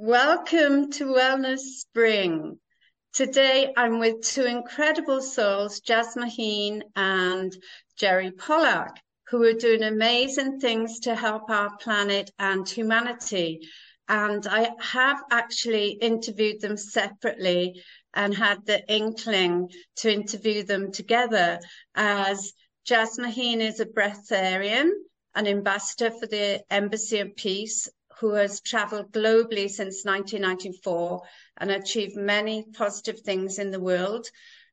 Welcome to Wellness Spring. Today I'm with two incredible souls, Jasmuheen and Gerald Pollack, who are doing amazing things to help our planet and humanity. And I have actually interviewed them separately and had the inkling to interview them together, as Jasmuheen is a breatharian, an ambassador for the Embassy of Peace, who has traveled globally since 1994 and achieved many positive things in the world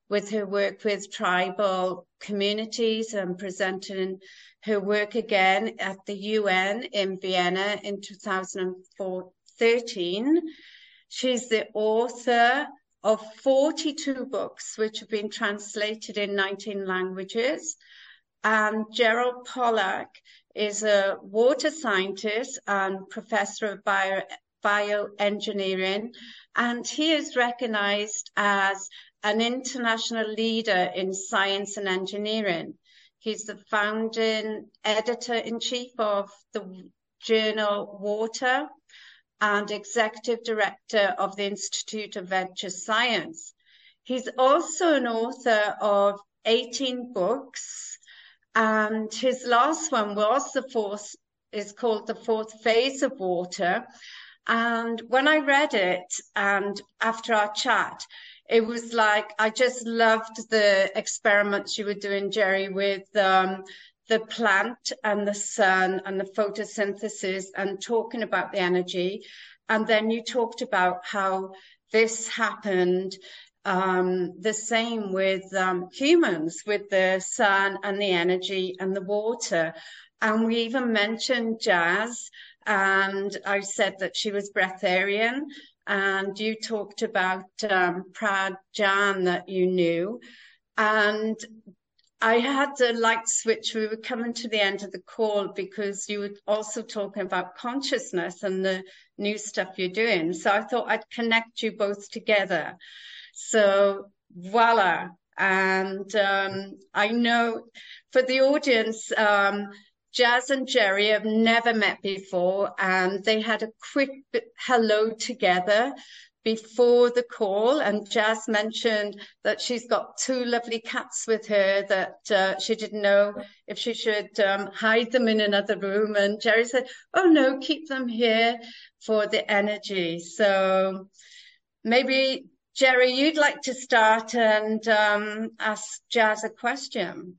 with her work with tribal communities, and presenting her work again at the UN in Vienna in 2013. She's the author of 42 books, which have been translated in 19 languages. And Gerald Pollack is a water scientist and professor of bioengineering, and he is recognized as an international leader in science and engineering. He's the founding editor-in-chief of the journal Water and executive director of the Institute of Venture Science. He's also an author of 18 books, and his last one was is called The Fourth Phase of Water. And when I read it, and after our chat, it was like, I just loved the experiments you were doing, Jerry, with the plant and the sun and the photosynthesis, and talking about the energy. And then you talked about how this happened the same with humans, with the sun and the energy and the water. And we even mentioned Jazz, and I said that she was breatharian, and you talked about Prad Jan that you knew. And I had a light switch. We were coming to the end of the call because you were also talking about consciousness and the new stuff you're doing. So I thought I'd connect you both together. So voila. And I know for the audience, Jazz and Jerry have never met before, and they had a quick hello together before the call. And Jazz mentioned that she's got two lovely cats with her, that she didn't know if she should hide them in another room. And Jerry said, oh no, keep them here for the energy. So maybe Jerry, you'd like to start and ask Jazz a question.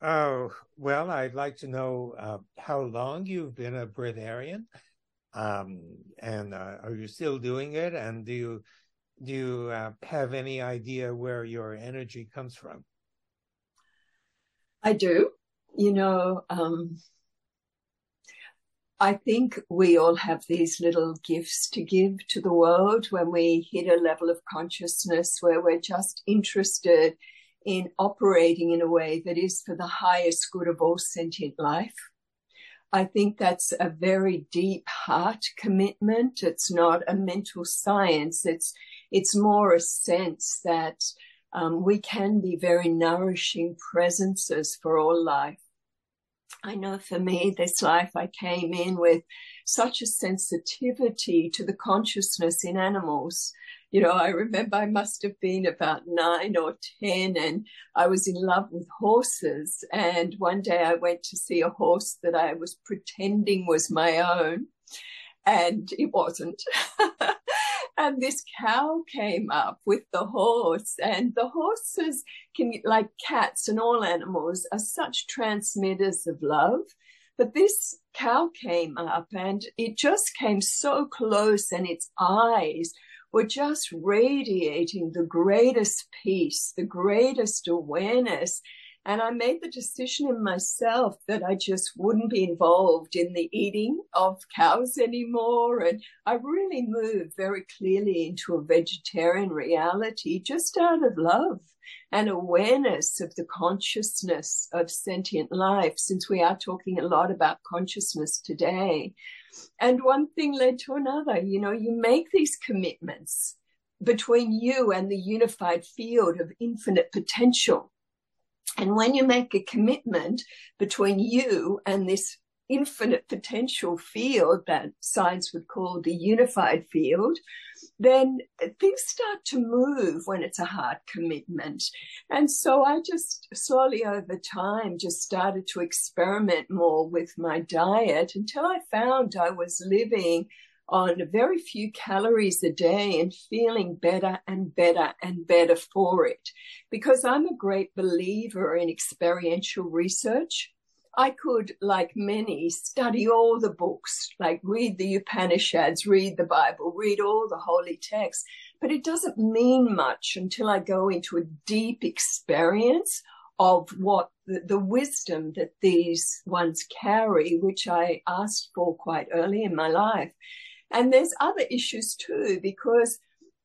Oh, well, I'd like to know how long you've been a breatharian, and are you still doing it? And do you have any idea where your energy comes from? I do. You know, I think we all have these little gifts to give to the world when we hit a level of consciousness where we're just interested in operating in a way that is for the highest good of all sentient life. I think that's a very deep heart commitment. It's not a mental science. It's more a sense that we can be very nourishing presences for all life. I know for me, this life, I came in with such a sensitivity to the consciousness in animals. You know, I remember I must have been about 9 or 10, and I was in love with horses. And one day I went to see a horse that I was pretending was my own, and it wasn't. And this cow came up with the horse, and the horses can, like cats and all animals, are such transmitters of love. But this cow came up, and it just came so close, and its eyes were just radiating the greatest peace, the greatest awareness. And I made the decision in myself that I just wouldn't be involved in the eating of cows anymore. And I really moved very clearly into a vegetarian reality, just out of love and awareness of the consciousness of sentient life, since we are talking a lot about consciousness today. And one thing led to another. You know, you make these commitments between you and the unified field of infinite potential. And when you make a commitment between you and this infinite potential field that science would call the unified field, then things start to move when it's a hard commitment. And so I just slowly over time just started to experiment more with my diet until I found I was living on very few calories a day and feeling better and better and better for it. Because I'm a great believer in experiential research. I could, like many, study all the books, like read the Upanishads, read the Bible, read all the holy texts, but it doesn't mean much until I go into a deep experience of what the wisdom that these ones carry, which I asked for quite early in my life. And there's other issues too, because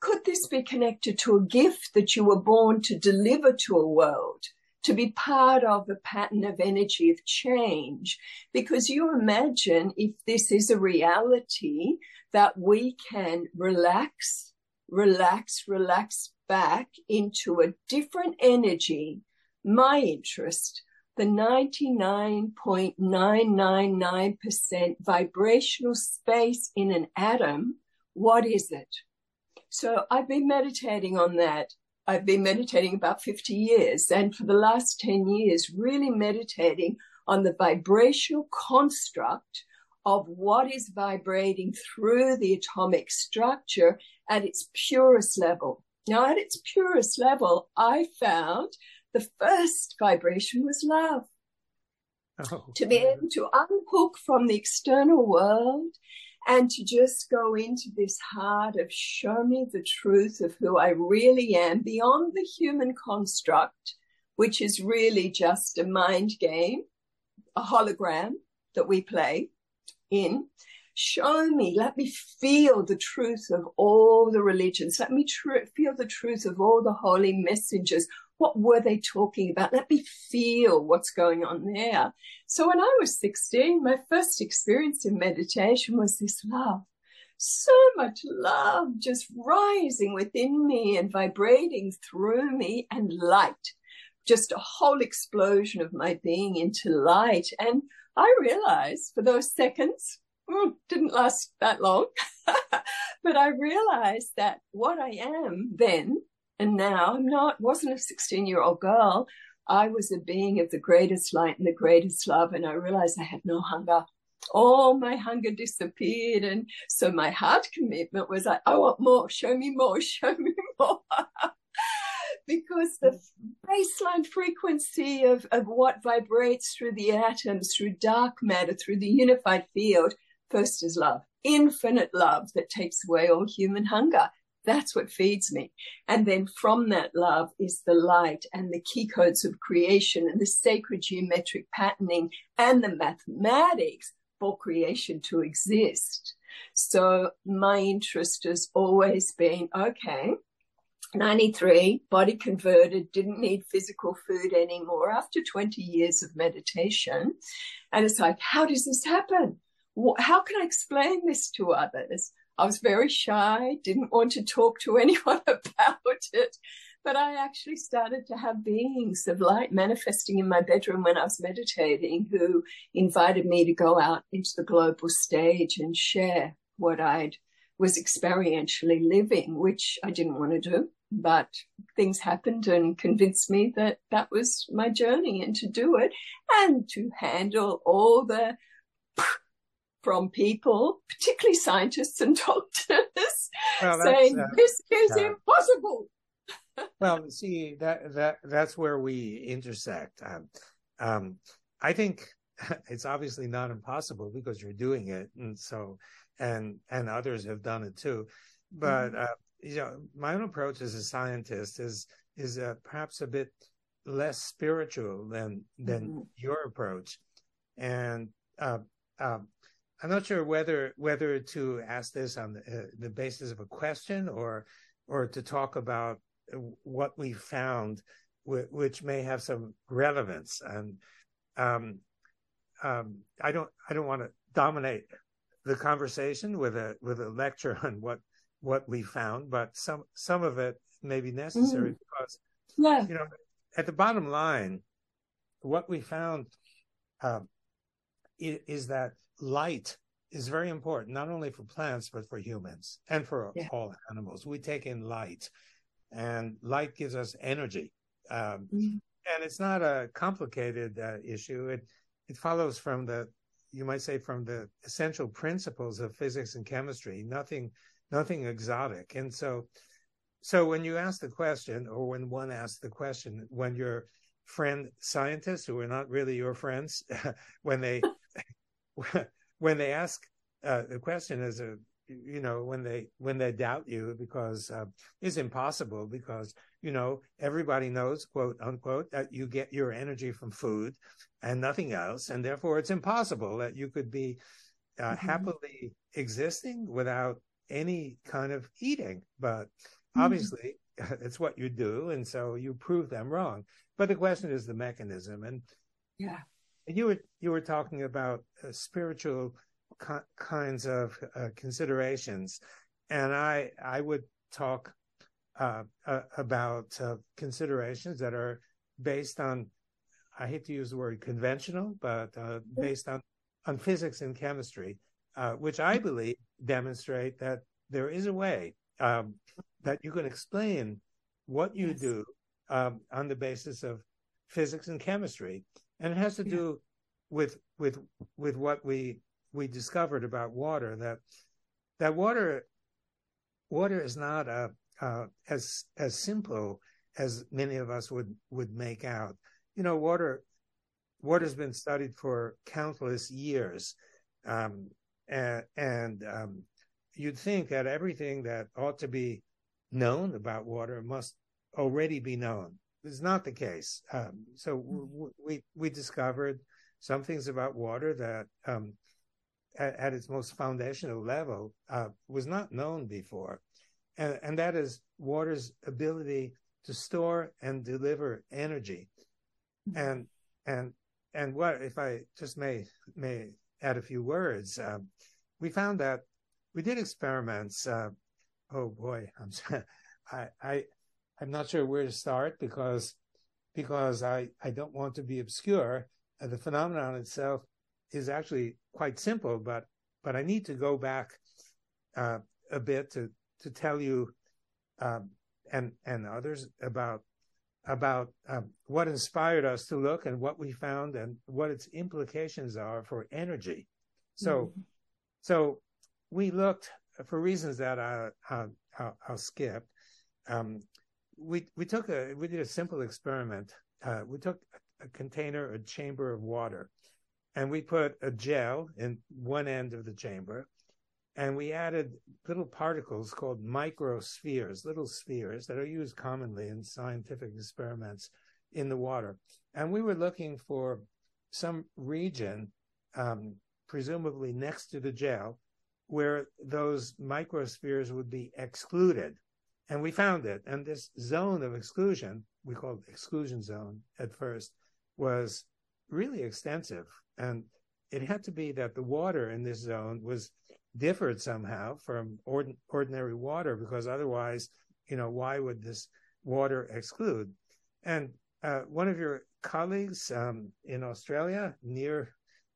could this be connected to a gift that you were born to deliver to a world? To be part of a pattern of energy of change, because you imagine if this is a reality that we can relax back into a different energy. My interest, the 99.999% vibrational space in an atom, what is it? So I've been meditating on that. I've been meditating about 50 years, and for the last 10 years, really meditating on the vibrational construct of what is vibrating through the atomic structure at its purest level. Now, at its purest level, I found the first vibration was love. Oh. To be able to unhook from the external world and to just go into this heart of show me the truth of who I really am beyond the human construct, which is really just a mind game, a hologram that we play in. Show me, let me feel the truth of all the religions. Let me feel the truth of all the holy messengers. What were they talking about? Let me feel what's going on there. So when I was 16, my first experience in meditation was this love. So much love just rising within me and vibrating through me, and light. Just a whole explosion of my being into light. And I realized for those seconds, didn't last that long, but I realized that what I am then and now, wasn't a 16-year-old girl. I was a being of the greatest light and the greatest love, and I realized I had no hunger. All my hunger disappeared, and so my heart commitment was like, I want more, show me more, show me more. Because the baseline frequency of what vibrates through the atoms, through dark matter, through the unified field, first is love, infinite love that takes away all human hunger. That's what feeds me. And then from that love is the light and the key codes of creation and the sacred geometric patterning and the mathematics for creation to exist. So my interest has always been, okay, 93, body converted, didn't need physical food anymore after 20 years of meditation. And it's like, how does this happen? How can I explain this to others? I was very shy, didn't want to talk to anyone about it, but I actually started to have beings of light manifesting in my bedroom when I was meditating, who invited me to go out into the global stage and share what I was experientially living, which I didn't want to do, but things happened and convinced me that that was my journey and to do it and to handle all the from people, particularly scientists and doctors, saying this is impossible. Well, see, that's where we intersect. I think it's obviously not impossible because you're doing it, and so and others have done it too. But you know, my own approach as a scientist is perhaps a bit less spiritual than your approach, and I'm not sure whether to ask this on the basis of a question or to talk about what we found, which may have some relevance. And I don't want to dominate the conversation with a lecture on what we found, but some of it may be necessary because you know, at the bottom line, what we found is that light is very important, not only for plants, but for humans and for all animals. We take in light, and light gives us energy. And it's not a complicated issue. It follows from the essential principles of physics and chemistry, nothing exotic. And so when you ask the question, or when one asks the question, when your friend scientists, who are not really your friends, when they ask the question as a, you know, when they doubt you because it's impossible, because, you know, everybody knows, quote unquote, that you get your energy from food and nothing else, and therefore it's impossible that you could be happily existing without any kind of eating. But obviously it's what you do, and so you prove them wrong. But the question is the mechanism. And you were talking about spiritual kinds of considerations, and I would talk about considerations that are based on, I hate to use the word conventional, but based on physics and chemistry, which I believe demonstrate that there is a way that you can explain what you do on the basis of physics and chemistry. And it has to do with what we discovered about water, that water is not as simple as many of us would make out. You know, water's been studied for countless years, and you'd think that everything that ought to be known about water must already be known. It's not the case. So we discovered some things about water that at its most foundational level was not known before, and that is water's ability to store and deliver energy. And what, if I just may add a few words, we found that we did experiments. I'm not sure where to start because I don't want to be obscure. The phenomenon itself is actually quite simple, but I need to go back a bit to tell you and others about what inspired us to look, and what we found, and what its implications are for energy. So we looked, for reasons that I'll skip. We did a simple experiment. We took a container, a chamber of water, and we put a gel in one end of the chamber, and we added little particles called microspheres, little spheres that are used commonly in scientific experiments, in the water. And we were looking for some region, presumably next to the gel, where those microspheres would be excluded. And we found it. And this zone of exclusion, we called exclusion zone at first, was really extensive. And it had to be that the water in this zone was differed somehow from ordinary water, because otherwise, you know, why would this water exclude? And one of your colleagues in Australia, near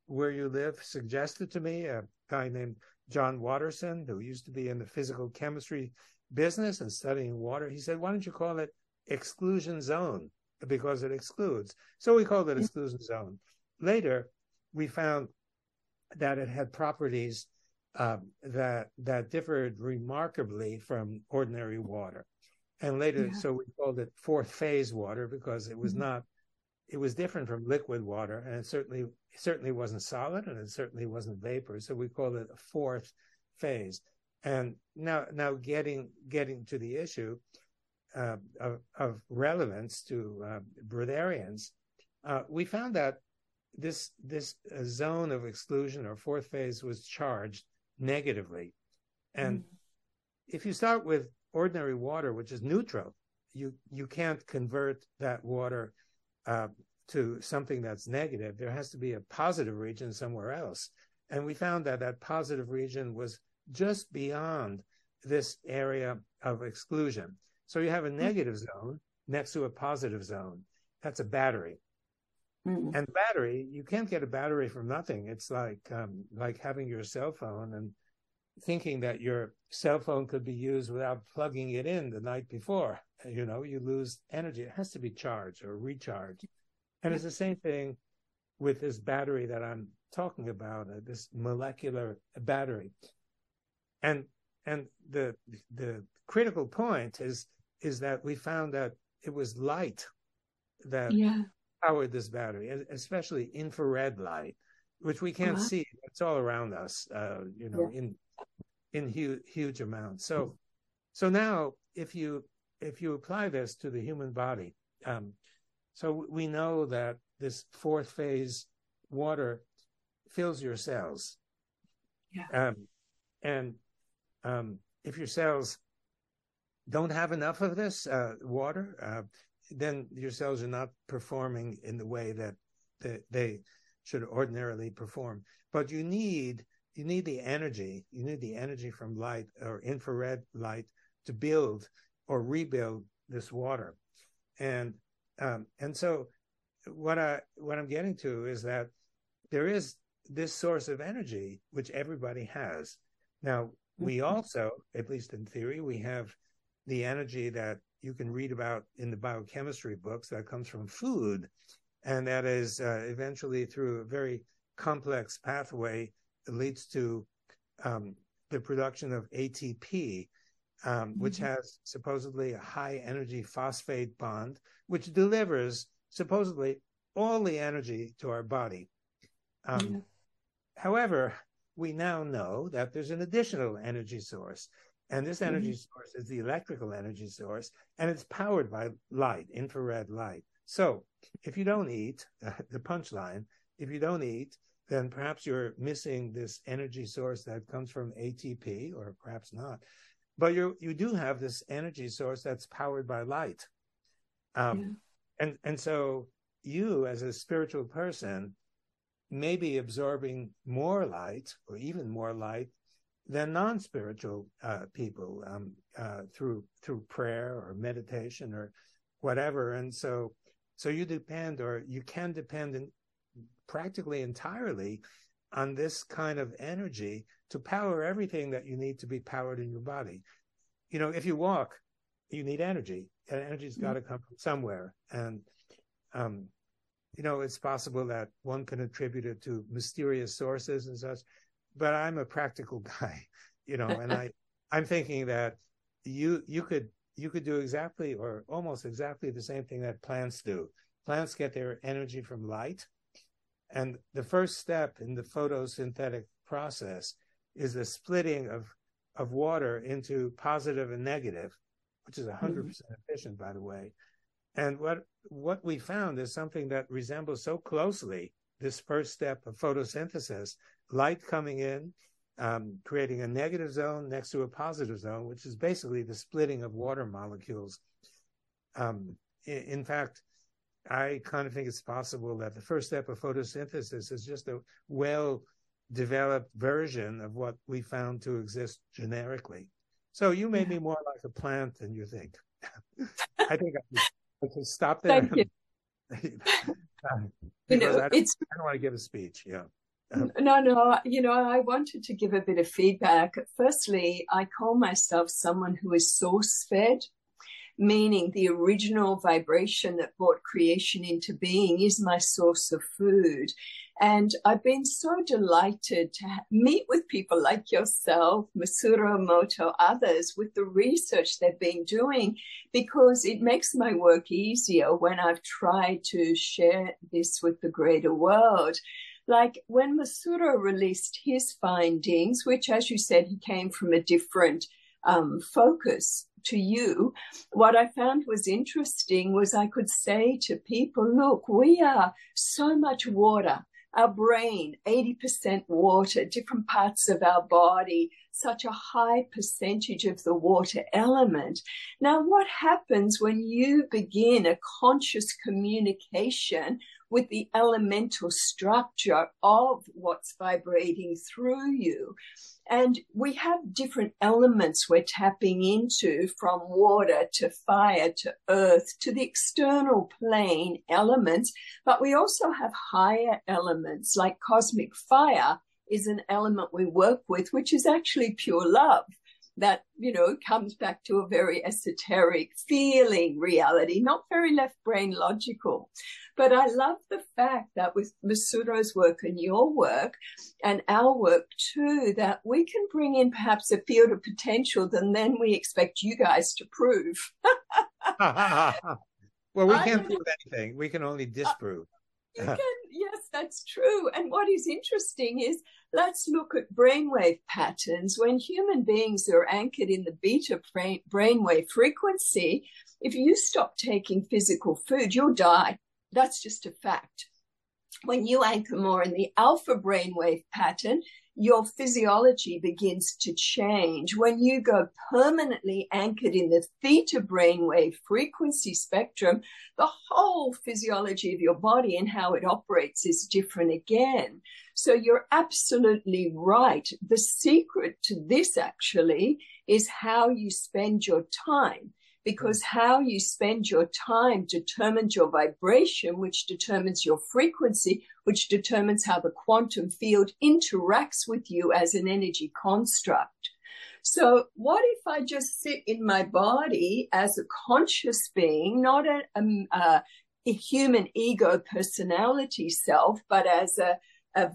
where you live, suggested to me a guy named John Watterson, who used to be in the physical chemistry business and studying water. He said, why don't you call it exclusion zone, because it excludes. So we called it exclusion zone. Later, we found that it had properties that differed remarkably from ordinary water. And later, so we called it fourth phase water, because it was it was different from liquid water, and it certainly wasn't solid, and it certainly wasn't vapor. So we called it a fourth phase. And now getting to the issue of relevance to breatharians, we found that this zone of exclusion, or fourth phase, was charged negatively. And if you start with ordinary water, which is neutral, you can't convert that water to something that's negative. There has to be a positive region somewhere else. And we found that positive region was just beyond this area of exclusion. So you have a negative zone next to a positive zone. That's a battery. Mm-hmm. And battery, you can't get a battery from nothing. It's like having your cell phone and thinking that your cell phone could be used without plugging it in the night before. You know, you lose energy. It has to be charged or recharged. And it's the same thing with this battery that I'm talking about, this molecular battery. And the critical point is that we found that it was light that powered this battery, especially infrared light, which we can't see. It's all around us, you know, in huge amounts. So now if you apply this to the human body, so we know that this fourth phase water fills your cells. If your cells don't have enough of this water, then your cells are not performing in the way that they should ordinarily perform. But you need the energy. You need the energy from light or infrared light to build or rebuild this water. And so what I'm getting to is that there is this source of energy which everybody has. Now, we also, at least in theory, we have the energy that you can read about in the biochemistry books that comes from food, and that is eventually through a very complex pathway leads to the production of ATP, which has supposedly a high energy phosphate bond, which delivers supposedly all the energy to our body. However, we now know that there's an additional energy source, and this energy source is the electrical energy source, and it's powered by light, infrared light. So if you don't eat, the punchline, if you don't eat, then perhaps you're missing this energy source that comes from ATP, or perhaps not. But you do have this energy source that's powered by light. And so you, as a spiritual person, may be absorbing more light or even more light than non-spiritual people through prayer or meditation or whatever. And so you depend, or you can depend practically entirely on this kind of energy to power everything that you need to be powered in your body. You know, if you walk, you need energy, and energy's got to come from somewhere. And, you know, it's possible that one can attribute it to mysterious sources and such, but I'm a practical guy, you know, and I'm thinking that you could do exactly or almost exactly the same thing that plants do. Plants get their energy from light. And the first step in the photosynthetic process is the splitting of water into positive and negative, which is 100% efficient, by the way. And what we found is something that resembles so closely this first step of photosynthesis, light coming in, creating a negative zone next to a positive zone, which is basically the splitting of water molecules. In fact, I kind of think it's possible that the first step of photosynthesis is just a well-developed version of what we found to exist generically. So you made me more like a plant than you think. I think I can stop there. Thank you. I don't want to give a speech. No. You know, I wanted to give a bit of feedback. Firstly, I call myself someone who is source-fed, meaning the original vibration that brought creation into being is my source of food. And I've been so delighted to meet with people like yourself, Masaru Emoto, others, with the research they've been doing, because it makes my work easier when I've tried to share this with the greater world. Like when Masaru released his findings, which, as you said, he came from a different focus to you, what I found was interesting was I could say to people, look, we are so much water, our brain, 80% water, different parts of our body, such a high percentage of the water element. Now, what happens when you begin a conscious communication with the elemental structure of what's vibrating through you. And we have different elements we're tapping into, from water to fire to earth to the external plane elements. But we also have higher elements, like cosmic fire is an element we work with, which is actually pure love. That, you know, comes back to a very esoteric feeling reality, not very left brain logical. But I love the fact that with Masuro's work and your work and our work too, that we can bring in perhaps a field of potential than then we expect you guys to prove. Well, we can't prove anything. We can only disprove. You can, yes, that's true. And what is interesting is, let's look at brainwave patterns. When human beings are anchored in the beta brainwave frequency, if you stop taking physical food, you'll die. That's just a fact. When you anchor more in the alpha brainwave pattern, your physiology begins to change. When you go permanently anchored in the theta brainwave frequency spectrum, the whole physiology of your body and how it operates is different again. So you're absolutely right. The secret to this actually is how you spend your time, because how you spend your time determines your vibration, which determines your frequency, which determines how the quantum field interacts with you as an energy construct. So what if I just sit in my body as a conscious being, not a human ego personality self, but as a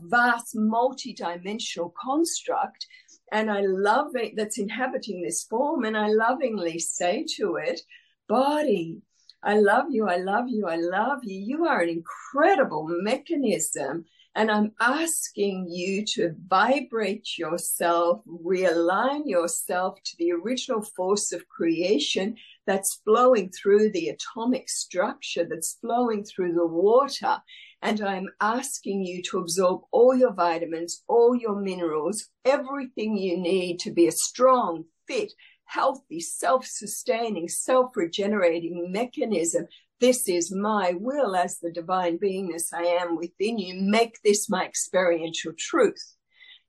vast multidimensional construct? And I love it that's inhabiting this form. And I lovingly say to it, body, I love you, I love you, I love you. You are an incredible mechanism. And I'm asking you to vibrate yourself, realign yourself to the original force of creation that's flowing through the atomic structure, that's flowing through the water. And I'm asking you to absorb all your vitamins, all your minerals, everything you need to be a strong, fit, healthy, self-sustaining, self-regenerating mechanism. This is my will as the divine beingness I am within you. Make this my experiential truth.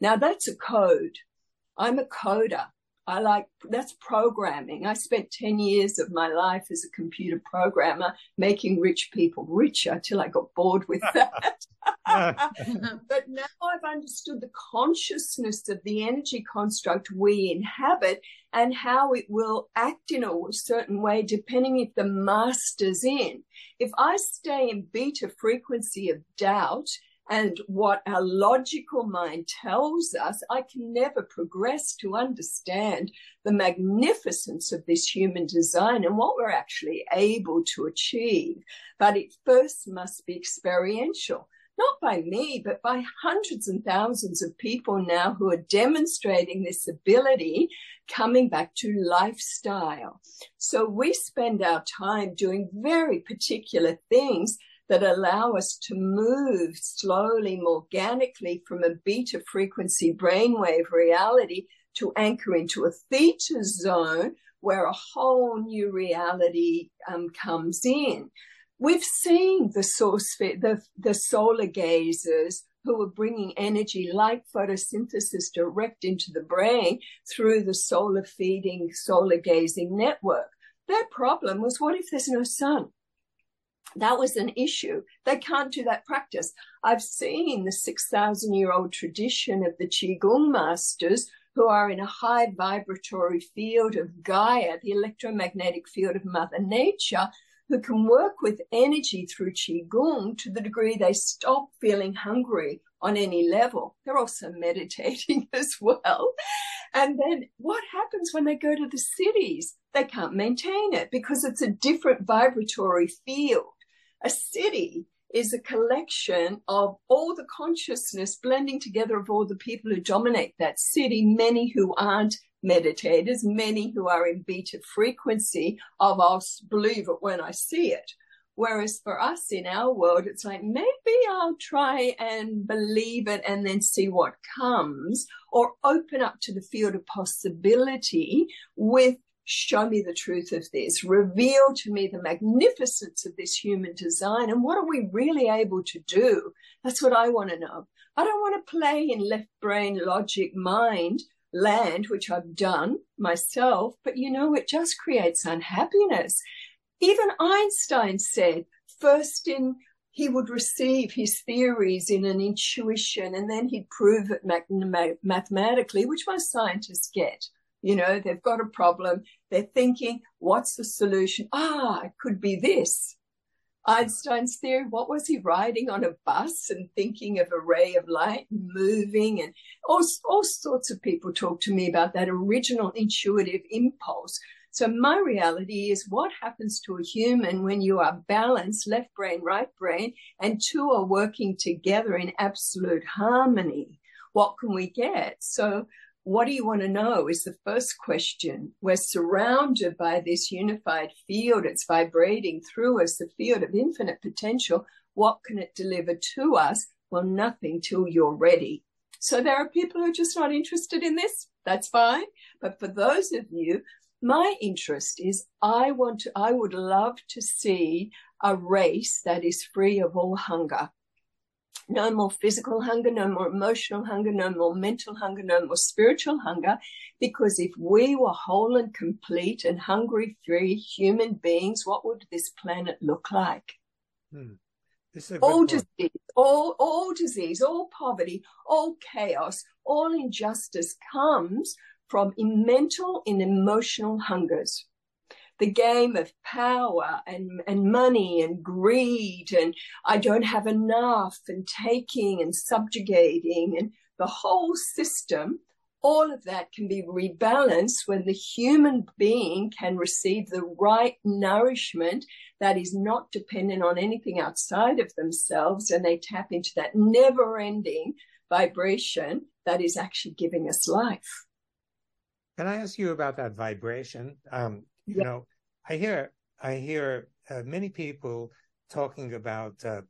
Now that's a code. I'm a coder. That's programming. I spent 10 years of my life as a computer programmer making rich people richer till I got bored with that. But now I've understood the consciousness of the energy construct we inhabit and how it will act in a certain way depending if the master's in. If I stay in beta frequency of doubt and what our logical mind tells us, I can never progress to understand the magnificence of this human design and what we're actually able to achieve. But it first must be experiential, not by me, but by hundreds and thousands of people now who are demonstrating this ability, coming back to lifestyle. So we spend our time doing very particular things that allow us to move slowly, organically from a beta frequency brainwave reality to anchor into a theta zone where a whole new reality comes in. We've seen the source, the solar gazers who are bringing energy like photosynthesis direct into the brain through the solar feeding, solar gazing network. Their problem was, what if there's no sun? That was an issue. They can't do that practice. I've seen the 6,000-year-old tradition of the Qigong masters who are in a high vibratory field of Gaia, the electromagnetic field of Mother Nature, who can work with energy through Qigong to the degree they stop feeling hungry on any level. They're also meditating as well. And then what happens when they go to the cities? They can't maintain it because it's a different vibratory field. A city is a collection of all the consciousness blending together of all the people who dominate that city, many who aren't meditators, many who are in beta frequency of I'll believe it when I see it. Whereas for us in our world, it's like, maybe I'll try and believe it and then see what comes, or open up to the field of possibility with show me the truth of this, reveal to me the magnificence of this human design, and what are we really able to do? That's what I want to know. I don't want to play in left brain logic mind land, which I've done myself, but you know, it just creates unhappiness. Even Einstein said first he would receive his theories in an intuition, and then he'd prove it mathematically, which most scientists get. You know, they've got a problem. They're thinking, what's the solution? Ah, it could be this. Einstein's theory, what was he riding on a bus and thinking of a ray of light moving? And all sorts of people talk to me about that original intuitive impulse. So my reality is what happens to a human when you are balanced, left brain, right brain, and two are working together in absolute harmony. What can we get? So what do you want to know is the first question. We're surrounded by this unified field. It's vibrating through us, the field of infinite potential. What can it deliver to us? Well, nothing till you're ready. So there are people who are just not interested in this. That's fine. But for those of you, my interest is I would love to see a race that is free of all hunger. No more physical hunger, no more emotional hunger, no more mental hunger, no more spiritual hunger, because if we were whole and complete and hungry free human beings, what would this planet look like? All disease, all disease, all poverty, all chaos, all injustice comes from mental and emotional hungers. The game of power and money and greed and I don't have enough and taking and subjugating and the whole system, all of that can be rebalanced when the human being can receive the right nourishment that is not dependent on anything outside of themselves, and they tap into that never-ending vibration that is actually giving us life. Can I ask you about that vibration? You know, I hear many people talking about the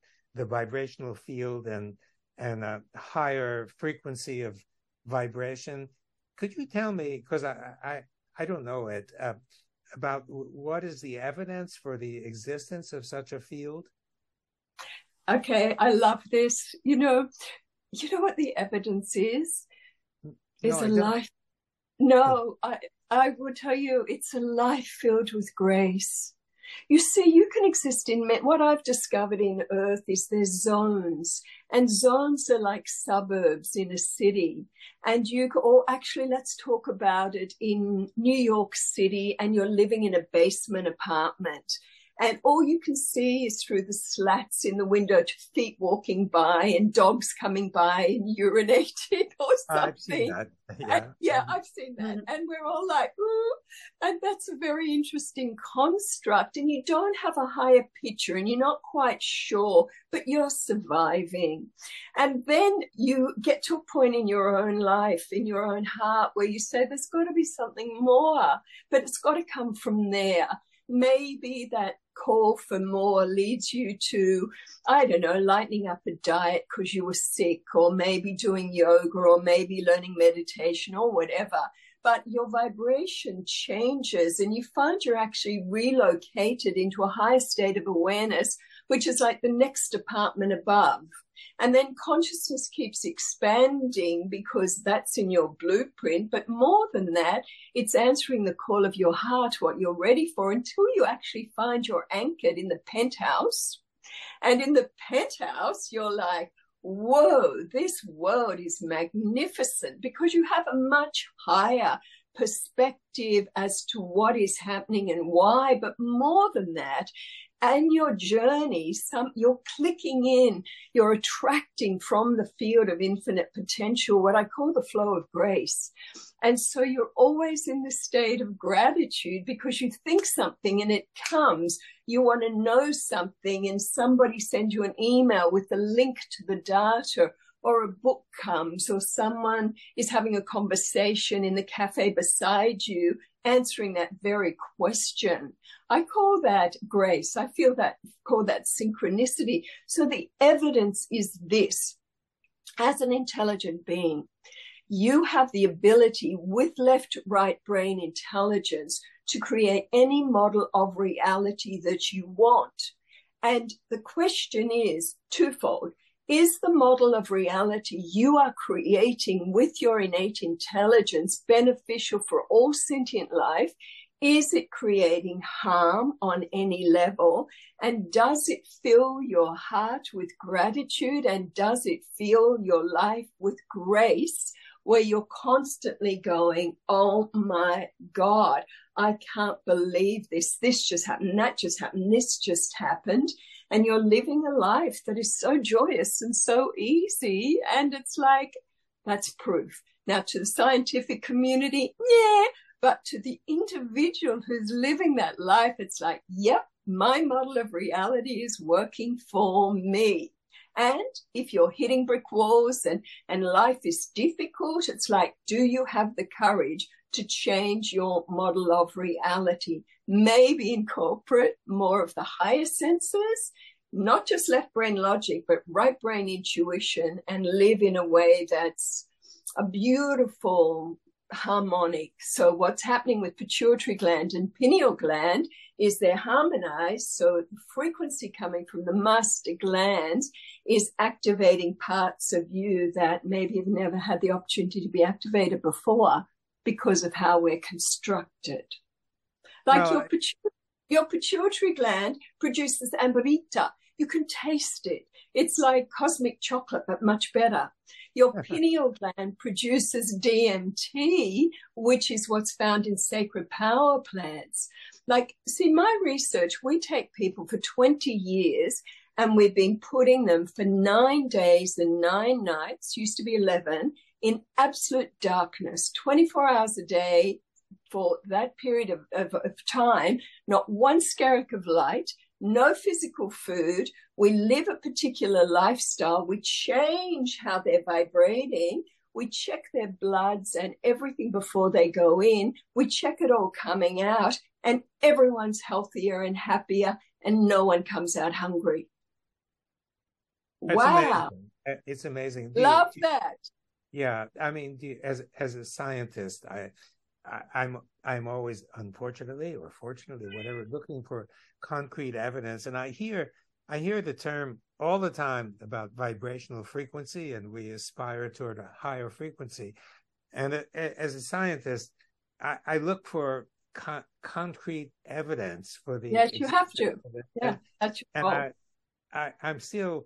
vibrational field and a higher frequency of vibration. Could you tell me, because I don't know it, about what is the evidence for the existence of such a field? Okay, I love this. You know what the evidence is? It's life. No, I will tell you, it's a life filled with grace. You see, you can exist in, what I've discovered in Earth is there's zones, and zones are like suburbs in a city. And let's talk about it in New York City, and you're living in a basement apartment. And all you can see is through the slats in the window to feet walking by and dogs coming by and urinating or something. I've seen that. Yeah. I've seen that. And we're all like, ooh. And that's a very interesting construct. And you don't have a higher picture and you're not quite sure, but you're surviving. And then you get to a point in your own life, in your own heart, where you say, there's got to be something more, but it's got to come from there. Maybe that call for more leads you to, I don't know, lightening up a diet because you were sick, or maybe doing yoga, or maybe learning meditation or whatever. But your vibration changes and you find you're actually relocated into a higher state of awareness, which is like the next apartment above. And then consciousness keeps expanding because that's in your blueprint. But more than that, it's answering the call of your heart, what you're ready for, until you actually find you're anchored in the penthouse. And in the penthouse, you're like, whoa, this world is magnificent, because you have a much higher perspective as to what is happening and why. But more than that, and your journey, you're clicking in, you're attracting from the field of infinite potential, what I call the flow of grace. And so you're always in the state of gratitude, because you think something and it comes. You want to know something and somebody sends you an email with the link to the data, or a book comes, or someone is having a conversation in the cafe beside you, answering that very question. I call that grace. I feel that, call that synchronicity. So the evidence is this: as an intelligent being, you have the ability with left-right brain intelligence to create any model of reality that you want. And the question is twofold. Is the model of reality you are creating with your innate intelligence beneficial for all sentient life? Is it creating harm on any level? And does it fill your heart with gratitude? And does it fill your life with grace, where you're constantly going, oh my God, I can't believe this. This just happened, that just happened, this just happened. And you're living a life that is so joyous and so easy. And it's like, that's proof. Now, to the scientific community, yeah. But to the individual who's living that life, it's like, yep, my model of reality is working for me. And if you're hitting brick walls and life is difficult, it's like, do you have the courage to change your model of reality? Maybe incorporate more of the higher senses, not just left brain logic, but right brain intuition, and live in a way that's a beautiful, harmonic. So what's happening with pituitary gland and pineal gland is they're harmonized. So the frequency coming from the master glands is activating parts of you that maybe have never had the opportunity to be activated before because of how we're constructed. Like no, your pituitary gland produces amberita. You can taste it. It's like cosmic chocolate, but much better. Your pineal gland produces DMT, which is what's found in sacred power plants. Like, see, my research, we take people for 20 years and we've been putting them for 9 days and 9 nights, used to be 11, in absolute darkness, 24 hours a day for that period of time, not one skerrick of light, no physical food. We live a particular lifestyle. We change how they're vibrating. We check their bloods and everything before they go in. We check it all coming out, and everyone's healthier and happier, and no one comes out hungry. That's wow. Amazing. It's amazing. Love that. Yeah. I mean, as a scientist, I'm always, unfortunately or fortunately, whatever, looking for concrete evidence. And I hear the term all the time about vibrational frequency, and we aspire toward a higher frequency. And as a scientist, I look for concrete evidence for the... Yes, you have to. Yeah, that's your fault.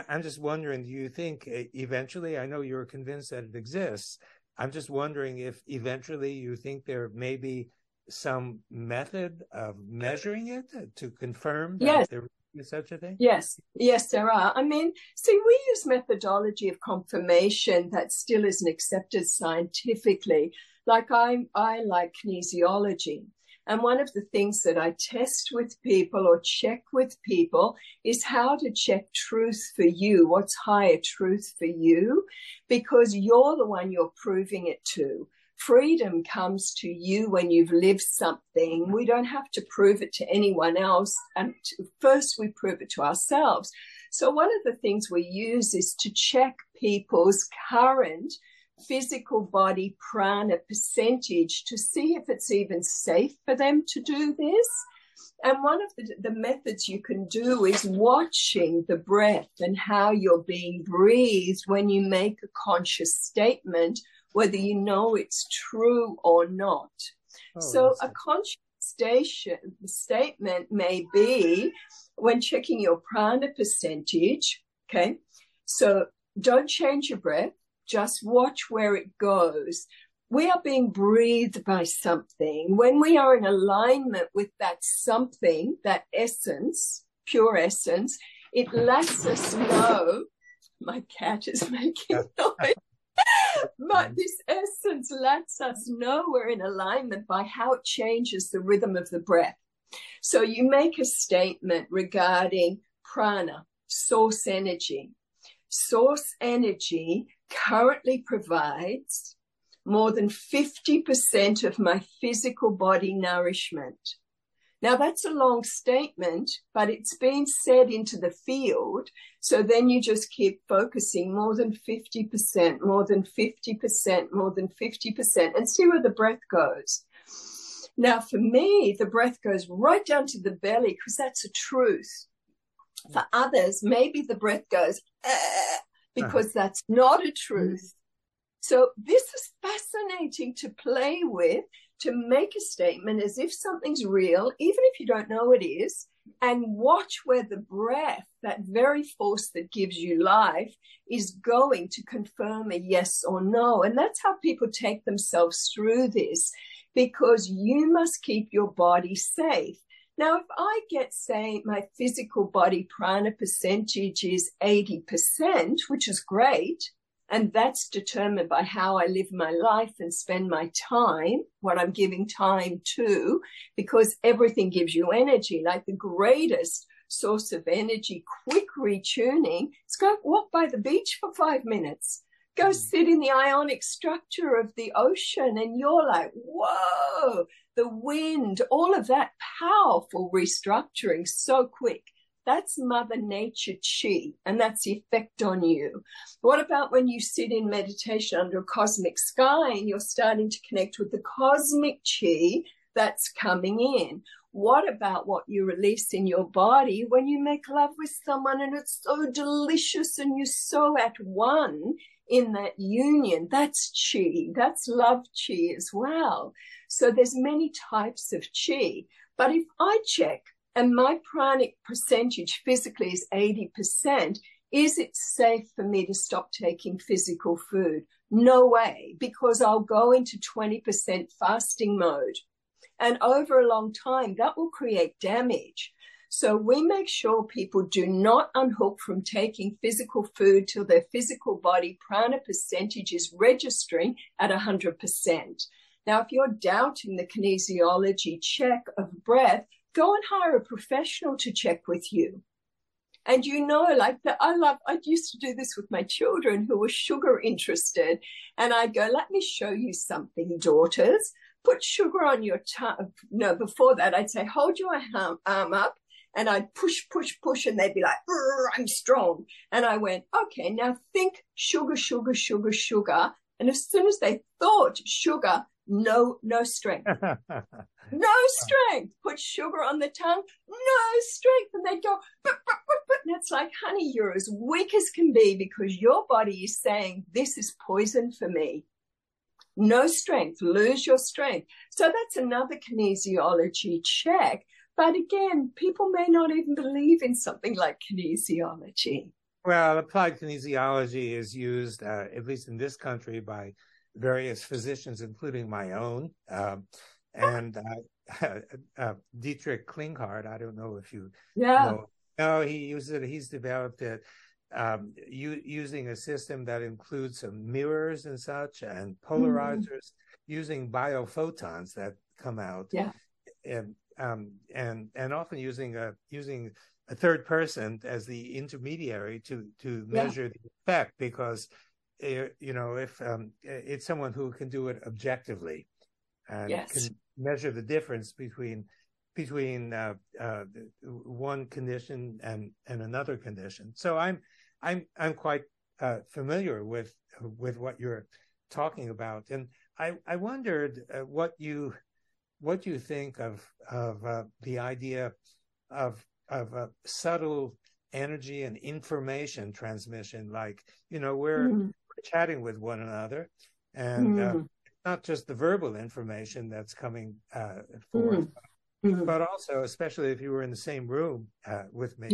And I'm just wondering, do you think eventually, I know you're convinced that it exists, I'm just wondering if eventually you think there may be some method of measuring it to confirm that there is such a thing? Yes. Yes, there are. I mean, see, we use methodology of confirmation that still isn't accepted scientifically. Like I like kinesiology. And one of the things that I test with people or check with people is how to check truth for you, what's higher truth for you, because you're the one you're proving it to. Freedom comes to you when you've lived something. We don't have to prove it to anyone else. And first we prove it to ourselves. So one of the things we use is to check people's current physical body prana percentage to see if it's even safe for them to do this. And one of the methods you can do is watching the breath and how you're being breathed when you make a conscious statement, whether you know it's true or not. Oh, so a conscious statement may be when checking your prana percentage. Okay, so don't change your breath. Just watch where it goes. We are being breathed by something. When we are in alignment with that something, that essence, pure essence, it lets us know, my cat is making noise, but this essence lets us know we're in alignment by how it changes the rhythm of the breath. So you make a statement regarding prana, source energy. Source energy currently provides more than 50% of my physical body nourishment. Now, that's a long statement, but it's been said into the field. So then you just keep focusing more than 50%, more than 50%, more than 50%, and see where the breath goes. Now, for me, the breath goes right down to the belly because that's the truth. For others, maybe the breath goes, because that's not a truth. So this is fascinating to play with, to make a statement as if something's real, even if you don't know it is, and watch where the breath, that very force that gives you life, is going to confirm a yes or no. And that's how people take themselves through this, because you must keep your body safe. Now, if I get, say, my physical body prana percentage is 80%, which is great, and that's determined by how I live my life and spend my time, what I'm giving time to, because everything gives you energy. Like the greatest source of energy, quick retuning, is go walk by the beach for 5 minutes. Go sit in the ionic structure of the ocean, and you're like, whoa, the wind, all of that powerful restructuring so quick. That's Mother Nature Chi, and that's the effect on you. What about when you sit in meditation under a cosmic sky and you're starting to connect with the cosmic Chi that's coming in? What about what you release in your body when you make love with someone and it's so delicious and you're so at one in that union? That's Chi. That's love Chi as well. So there's many types of Chi. But if I check, and my pranic percentage physically is 80%, is it safe for me to stop taking physical food? No way, because I'll go into 20% fasting mode. And over a long time, that will create damage. So we make sure people do not unhook from taking physical food till their physical body prana percentage is registering at 100%. Now, if you're doubting the kinesiology check of breath, go and hire a professional to check with you. And you know, like that, I used to do this with my children who were sugar interested. And I'd go, let me show you something, daughters. Put sugar on your tongue. No, before that, I'd say, hold your arm up. And I'd push, push, push. And they'd be like, I'm strong. And I went, okay, now think sugar, sugar, sugar, sugar. And as soon as they thought sugar, no strength. No strength. Put sugar on the tongue. No strength. And they'd go, but. And it's like, honey, you're as weak as can be because your body is saying, this is poison for me. No strength. Lose your strength. So that's another kinesiology check. But again, people may not even believe in something like kinesiology. Well, applied kinesiology is used, at least in this country, by various physicians, including my own, and Dietrich Klinghardt. I don't know if you know. No, he uses it. He's developed it using a system that includes some mirrors and such, and polarizers, using biophotons that come out, and often using a third person as the intermediary to measure the effect, because you know, if it's someone who can do it objectively and can measure the difference between one condition and another condition. So I'm quite familiar with what you're talking about, and I wondered what you think of the idea of subtle energy and information transmission, like, you know, we're chatting with one another, and not just the verbal information that's coming forth, but also, especially if you were in the same room with me,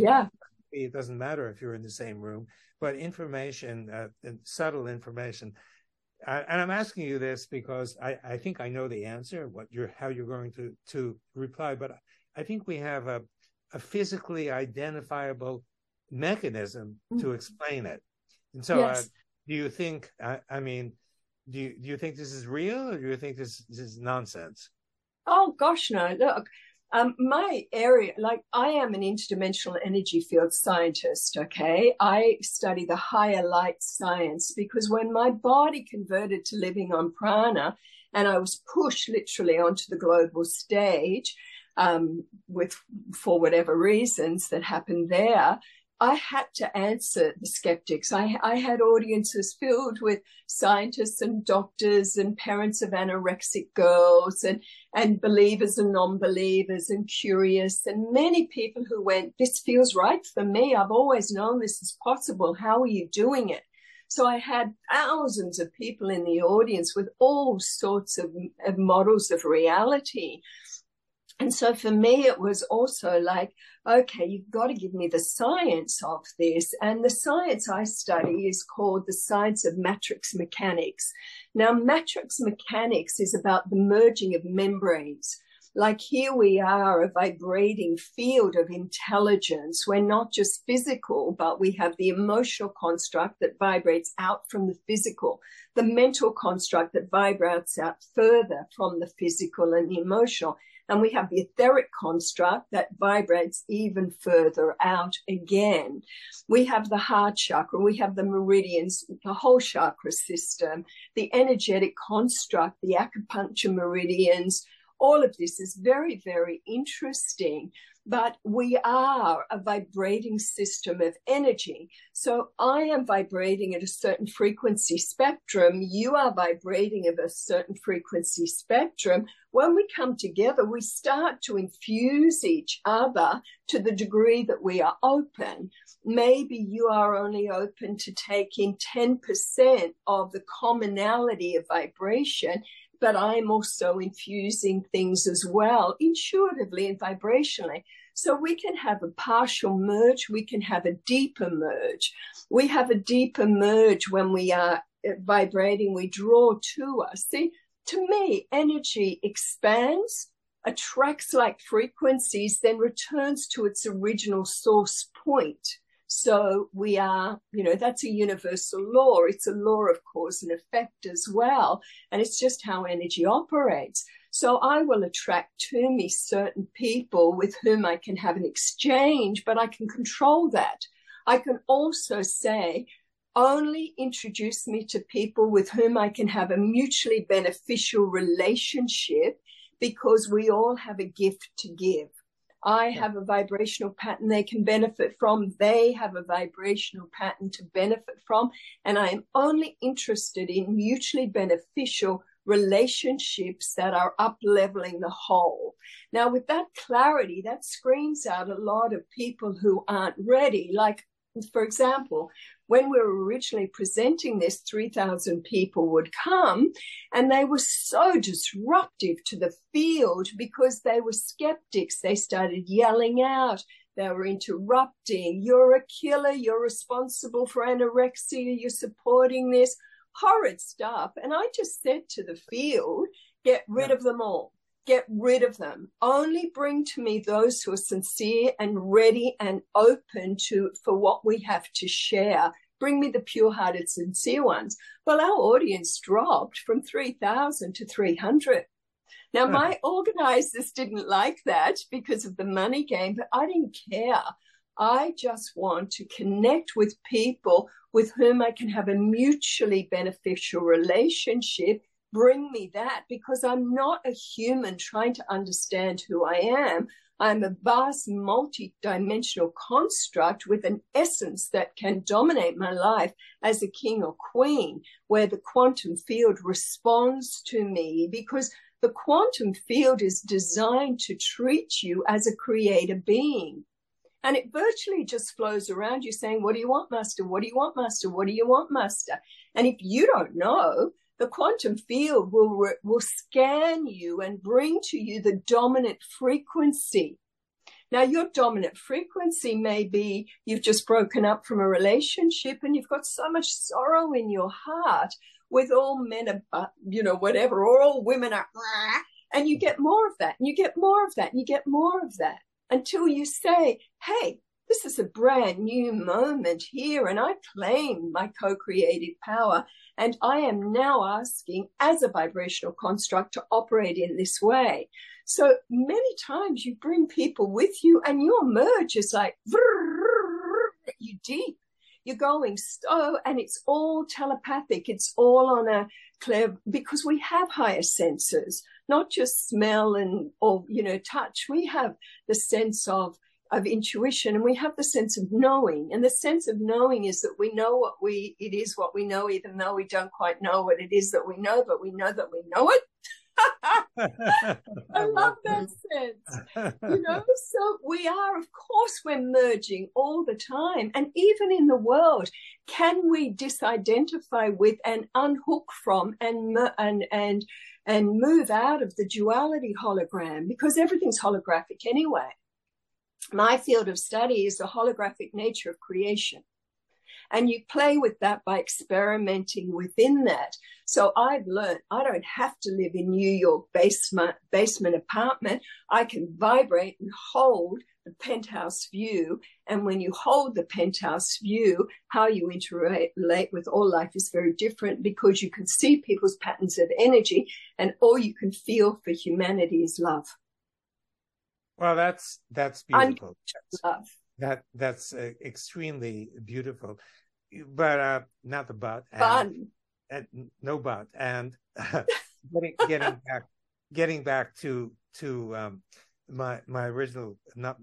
it doesn't matter if you're in the same room, but information, and subtle information. And I'm asking you this because I think I know the answer, how you're going to reply, but I think we have a physically identifiable mechanism to explain it. And so do you think, do you think this is real, or do you think this is nonsense? Oh, gosh, no. Look, my area, like, I am an interdimensional energy field scientist, okay? I study the higher light science, because when my body converted to living on prana and I was pushed literally onto the global stage, for whatever reasons that happened there, I had to answer the skeptics. I had audiences filled with scientists and doctors and parents of anorexic girls and believers and non-believers and curious, and many people who went, this feels right for me. I've always known this is possible. How are you doing it? So I had thousands of people in the audience with all sorts of models of reality. And so for me, it was also like, okay, you've got to give me the science of this. And the science I study is called the science of matrix mechanics. Now, matrix mechanics is about the merging of membranes. Like here we are, a vibrating field of intelligence. We're not just physical, but we have the emotional construct that vibrates out from the physical, the mental construct that vibrates out further from the physical and the emotional. And we have the etheric construct that vibrates even further out again. We have the heart chakra, we have the meridians, the whole chakra system, the energetic construct, the acupuncture meridians. All of this is very, very interesting, but we are a vibrating system of energy. So I am vibrating at a certain frequency spectrum. You are vibrating at a certain frequency spectrum. When we come together, we start to infuse each other to the degree that we are open. Maybe you are only open to taking 10% of the commonality of vibration, but I'm also infusing things as well, intuitively and vibrationally. So we can have a partial merge. We can have a deeper merge. We have a deeper merge when we are vibrating. We draw to us. See, to me, energy expands, attracts like frequencies, then returns to its original source point. So we are, you know, that's a universal law. It's a law of cause and effect as well. And it's just how energy operates. So I will attract to me certain people with whom I can have an exchange, but I can control that. I can also say, only introduce me to people with whom I can have a mutually beneficial relationship, because we all have a gift to give. I have a vibrational pattern they can benefit from. They have a vibrational pattern to benefit from. And I am only interested in mutually beneficial relationships that are up-leveling the whole. Now, with that clarity, that screens out a lot of people who aren't ready. Like, for example, when we were originally presenting this, 3,000 people would come, and they were so disruptive to the field because they were skeptics. They started yelling out. They were interrupting. You're a killer. You're responsible for anorexia. You're supporting this. Horrid stuff. And I just said to the field, get rid of them all. Get rid of them. Only bring to me those who are sincere and ready and open for what we have to share. Bring me the pure-hearted, sincere ones. Well, our audience dropped from 3,000 to 300. Now, my organizers didn't like that because of the money game, but I didn't care. I just want to connect with people with whom I can have a mutually beneficial relationship. Bring me that, because I'm not a human trying to understand who I am. I'm a vast multi-dimensional construct with an essence that can dominate my life as a king or queen, where the quantum field responds to me, because the quantum field is designed to treat you as a creator being. And it virtually just flows around you saying, what do you want, Master? What do you want, Master? What do you want, Master? And if you don't know, the quantum field will scan you and bring to you the dominant frequency. Now, your dominant frequency may be you've just broken up from a relationship and you've got so much sorrow in your heart with all men are, you know, whatever, or all women are, and you get more of that, and you get more of that, and you get more of that, until you say, hey, this is a brand new moment here, and I claim my co-creative power. And I am now asking, as a vibrational construct, to operate in this way. So many times you bring people with you and your merge is like, you deep. You're going so, and it's all telepathic. It's all on a clear, because we have higher senses, not just smell and, or, you know, touch. We have the sense of intuition, and we have the sense of knowing. And the sense of knowing is that we know what we, it is what we know, even though we don't quite know what it is that we know, but we know that we know it. I love that sense, you know. So we are, of course, we're merging all the time. And even in the world, can we disidentify with and unhook from and move out of the duality hologram? Because everything's holographic anyway. My field of study is the holographic nature of creation. And you play with that by experimenting within that. So I've learned I don't have to live in New York basement apartment. I can vibrate and hold the penthouse view. And when you hold the penthouse view, how you interrelate with all life is very different, because you can see people's patterns of energy, and all you can feel for humanity is love. Well, that's beautiful. Love. That's extremely beautiful, but not the but. Fun. No but. And getting back to my original,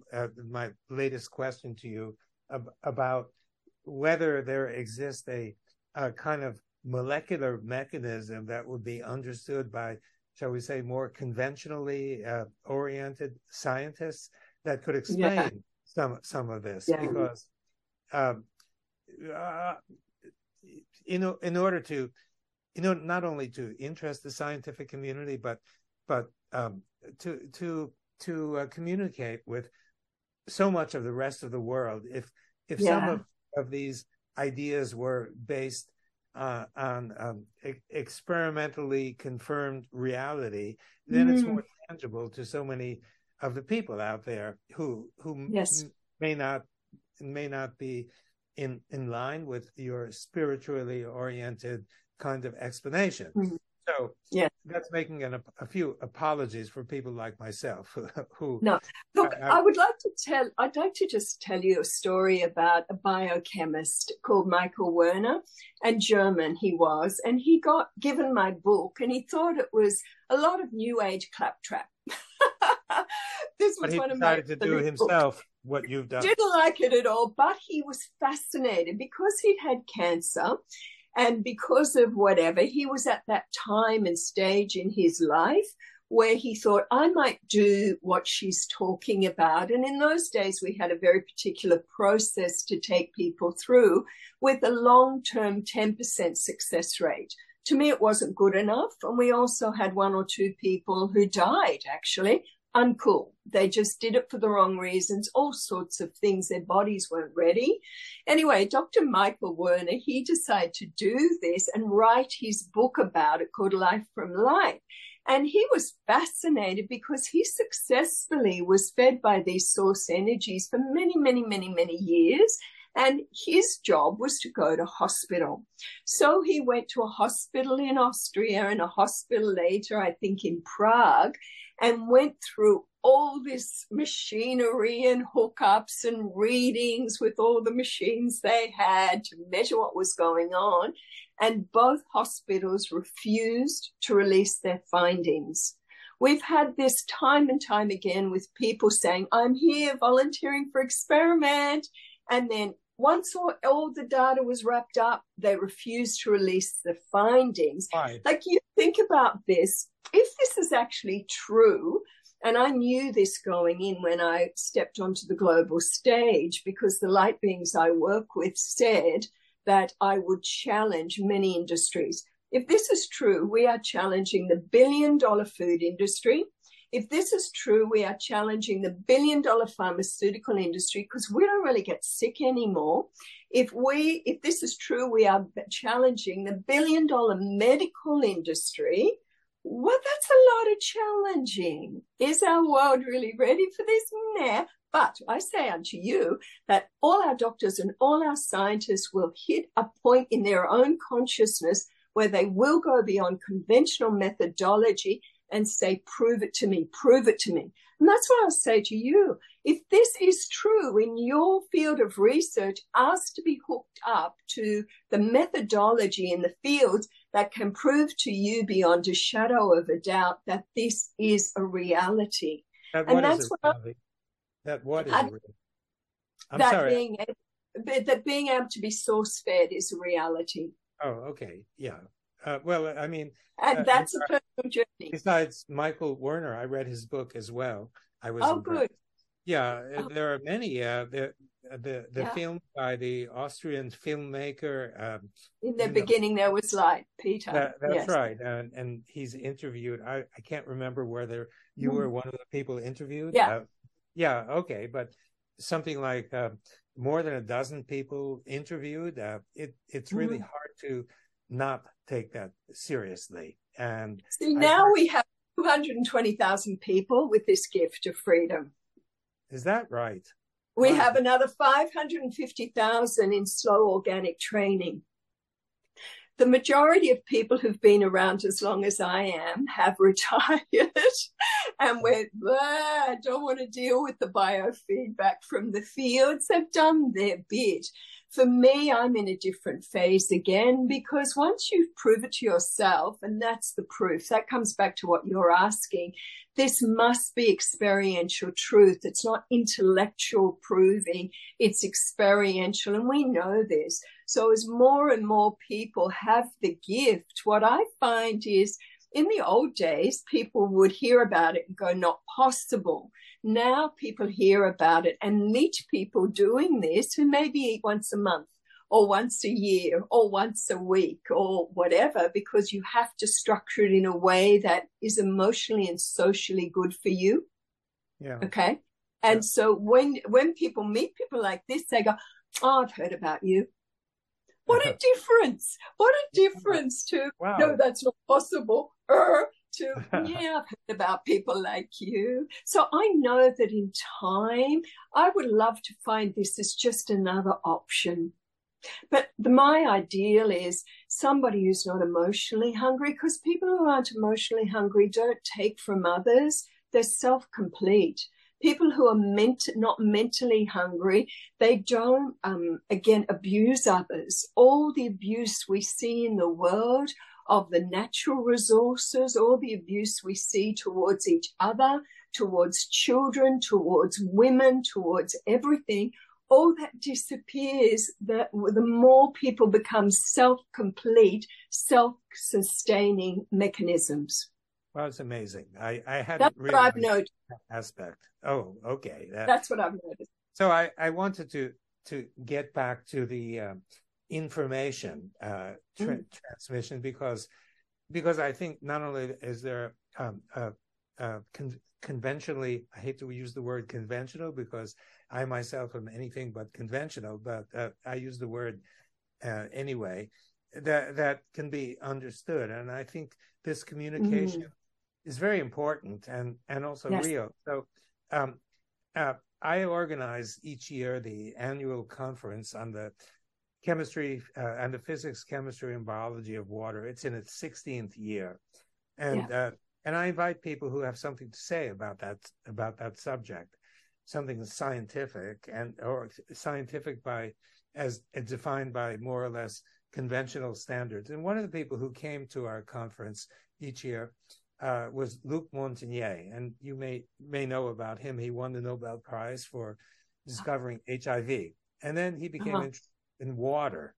my latest question to you about whether there exists a kind of molecular mechanism that would be understood by, shall we say, more conventionally oriented scientists that could explain. Yeah. Some of this, yeah. Because in order to, you know, not only to interest the scientific community, but to communicate with so much of the rest of the world. If yeah. Some of these ideas were based on experimentally confirmed reality, then it's more tangible to so many of the people out there who yes. may not be in line with your spiritually oriented kind of explanation. Mm-hmm. So yeah. That's making a few apologies for people like myself who no. Look, I'd like to just tell you a story about a biochemist called Michael Werner, and German he was, and he got given my book, and he thought it was a lot of New Age claptrap. This was one of my favorite books. He decided to do himself what you've done. Didn't like it at all, but he was fascinated because he'd had cancer, and because of whatever, he was at that time and stage in his life where he thought, I might do what she's talking about. And in those days, we had a very particular process to take people through with a long-term 10% success rate. To me, it wasn't good enough. And we also had one or two people who died, actually. Uncool. They just did it for the wrong reasons, all sorts of things. Their bodies weren't ready. Anyway, Dr. Michael Werner, he decided to do this and write his book about it called Life from Light. And he was fascinated because he successfully was fed by these source energies for many, many, many, many years. And his job was to go to hospital. So he went to a hospital in Austria and a hospital later, I think, in Prague, and went through all this machinery and hookups and readings with all the machines they had to measure what was going on. And both hospitals refused to release their findings. We've had this time and time again with people saying, I'm here volunteering for experiment. And then once all the data was wrapped up, they refused to release the findings. Right. Like, you think about this, if this is actually true, and I knew this going in when I stepped onto the global stage, because the light beings I work with said that I would challenge many industries. If this is true, we are challenging the billion-dollar food industry. If this is true, we are challenging the billion-dollar pharmaceutical industry, because we don't really get sick anymore. If this is true, we are challenging the billion-dollar medical industry. Well, that's a lot of challenging. Is our world really ready for this? Nah. But I say unto you that all our doctors and all our scientists will hit a point in their own consciousness where they will go beyond conventional methodology and say, prove it to me, prove it to me. And that's why I say to you, if this is true in your field of research, ask to be hooked up to the methodology in the field that can prove to you beyond a shadow of a doubt that this is a reality. That and what that's is a reality? That being able to be source-fed is a reality. Oh, okay, yeah. Well, I mean... And that's a personal journey. Besides Michael Werner, I read his book as well. I was impressed. Good. Yeah, there are many. The film by the Austrian filmmaker... In the beginning, there was light, Peter. That's right. And he's interviewed. I can't remember whether you were one of the people interviewed. Yeah. Yeah, okay. But something like more than a dozen people interviewed. It's really hard to... not take that seriously. And see, now we have 220,000 people with this gift of freedom. Is that right? We have another 550,000 in slow organic training. The majority of people who've been around as long as I am have retired and went, I don't want to deal with the biofeedback from the fields. They've done their bit. For me, I'm in a different phase again, because once you've proved it to yourself, and that's the proof, that comes back to what you're asking, this must be experiential truth. It's not intellectual proving, it's experiential, and we know this. So as more and more people have the gift, what I find is in the old days, people would hear about it and go, not possible. Now people hear about it and meet people doing this who maybe eat once a month or once a year or once a week or whatever, because you have to structure it in a way that is emotionally and socially good for you. Yeah. Okay. And so when people meet people like this, they go, oh, I've heard about you. What a difference. What a difference to, no, that's not possible. Yeah, I've heard about people like you. So I know that in time, I would love to find this as just another option. But my ideal is somebody who's not emotionally hungry, because people who aren't emotionally hungry don't take from others. They're self-complete. People who are not mentally hungry, they don't, again, abuse others. All the abuse we see in the world of the natural resources, all the abuse we see towards each other, towards children, towards women, towards everything, all that disappears the more people become self-complete, self-sustaining mechanisms. Well, it's amazing. I hadn't That's really what I've noticed. That aspect. Oh, okay. That's what I've noticed. So I wanted to get back to the information transmission, because I think not only is there conventionally, I hate to use the word conventional because I myself am anything but conventional, but I use the word anyway, that can be understood. And I think this communication is very important and also real. So I organize each year the annual conference on the chemistry and the physics, chemistry, and biology of water. It's in its 16th year. And I invite people who have something to say about that subject, something scientific or scientific as defined by more or less conventional standards. And one of the people who came to our conference each year was Luc Montagnier, and you may know about him. He won the Nobel Prize for discovering HIV, and then he became interested in water,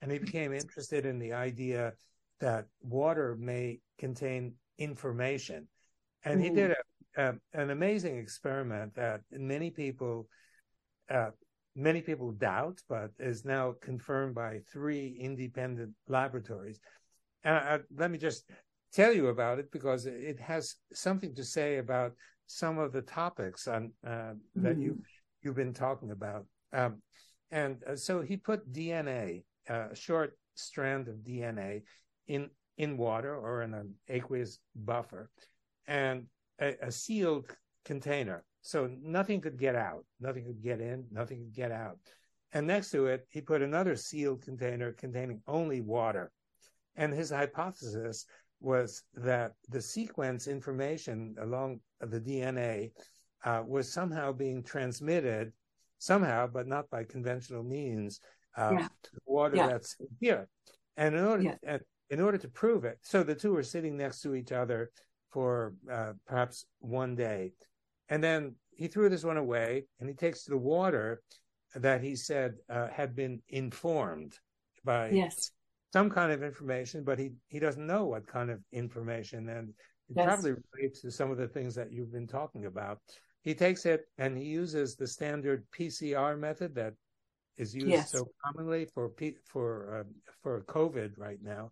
and he became interested in the idea that water may contain information, and he did an amazing experiment that many people doubt, but is now confirmed by 3 independent laboratories. And let me just tell you about it, because it has something to say about some of the topics that you've been talking about. So he put DNA, a short strand of DNA, in water or in an aqueous buffer, and a sealed container. So nothing could get out, nothing could get in, nothing could get out. And next to it, he put another sealed container containing only water. And his hypothesis was that the sequence information along the DNA was somehow being transmitted, somehow, but not by conventional means, to the water that's here. And in order to prove it, so the two were sitting next to each other for perhaps one day. And then he threw this one away, and he takes the water that he said had been informed by some kind of information, but he doesn't know what kind of information, and it probably relates to some of the things that you've been talking about. He takes it and he uses the standard PCR method that is used so commonly for COVID right now,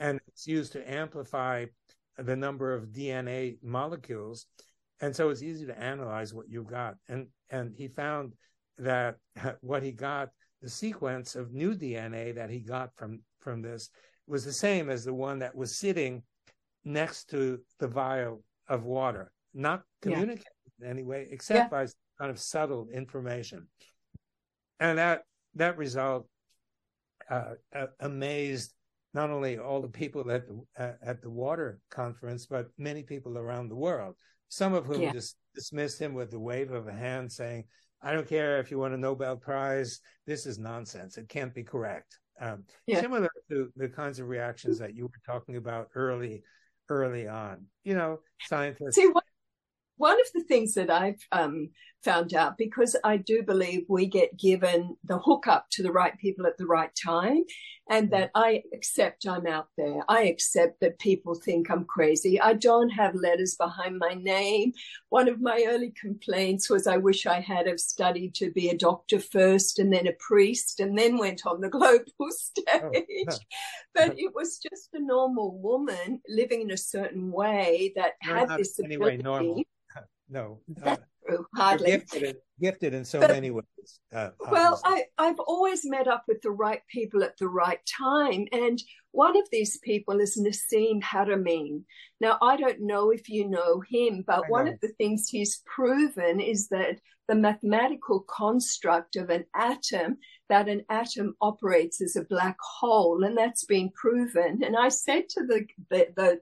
and it's used to amplify the number of DNA molecules, and so it's easy to analyze what you got. And he found that what he got, the sequence of new DNA that he got from this, was the same as the one that was sitting next to the vial of water, not communicated in any way, except by kind of subtle information. And that result amazed not only all the people at the water conference, but many people around the world, some of whom just dismissed him with a wave of a hand saying, I don't care if you won a Nobel Prize, this is nonsense, it can't be correct. Similar to the kinds of reactions that you were talking about early on, you know, scientists. See, one of the things that I've found out, because I do believe we get given the hookup to the right people at the right time, and that I accept I'm out there. I accept that people think I'm crazy. I don't have letters behind my name. One of my early complaints was I wish I had have studied to be a doctor first and then a priest and then went on the global stage. But it was just a normal woman living in a certain way that had this ability. Anyway, normal. No, hardly gifted in so many ways. Well, I've always met up with the right people at the right time. And one of these people is Nassim Haramein. Now, I don't know if you know him, but one of the things he's proven is that the mathematical construct of an atom, that an atom operates as a black hole, and that's been proven. And I said to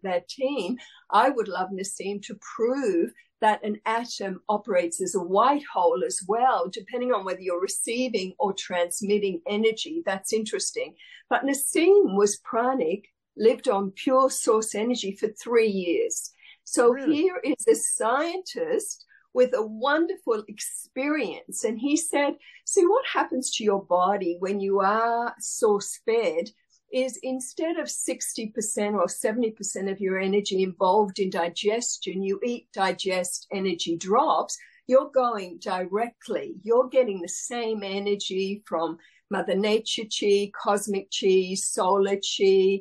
their team, I would love Nassim to prove that an atom operates as a white hole as well, depending on whether you're receiving or transmitting energy. That's interesting. But Nassim was pranic, lived on pure source energy for 3 years. So here is a scientist with a wonderful experience. And he said, see, what happens to your body when you are source fed is instead of 60% or 70% of your energy involved in digestion, you eat, digest, energy drops, you're going directly. You're getting the same energy from Mother Nature Chi, Cosmic Chi, Solar Chi,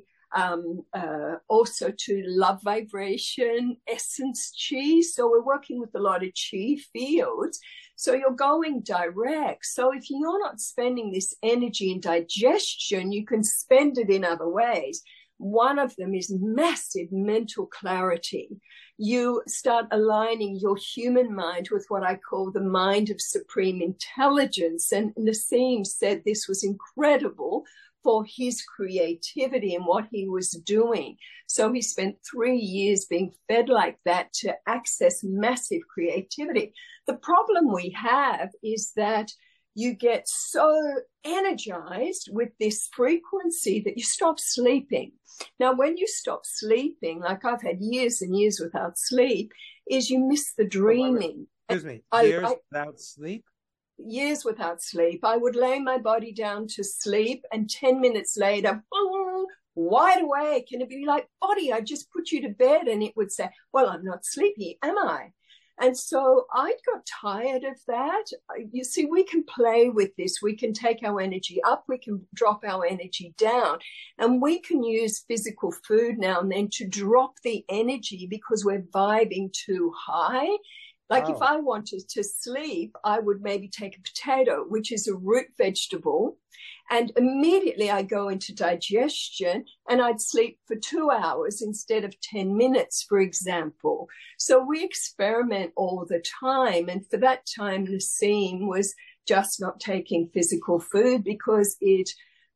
also to love vibration, essence chi. So we're working with a lot of chi fields. So you're going direct. So if you're not spending this energy in digestion, you can spend it in other ways. One of them is massive mental clarity. You start aligning your human mind with what I call the mind of supreme intelligence. And Nassim said this was incredible for his creativity and what he was doing. So he spent 3 years being fed like that to access massive creativity. The problem we have is that you get so energized with this frequency that you stop sleeping. Now, when you stop sleeping, like I've had years and years without sleep, is you miss the dreaming. Excuse me, years without sleep? Years without sleep. I would lay my body down to sleep, and 10 minutes later, boom, wide awake. And it'd be like, body, I just put you to bed. And it would say, well, I'm not sleepy, am I? And so I got tired of that. You see, we can play with this. We can take our energy up. We can drop our energy down. And we can use physical food now and then to drop the energy because we're vibing too high. Like if I wanted to sleep, I would maybe take a potato, which is a root vegetable, and immediately I go into digestion and I'd sleep for 2 hours instead of 10 minutes, for example. So we experiment all the time. And for that time, Nassim was just not taking physical food because it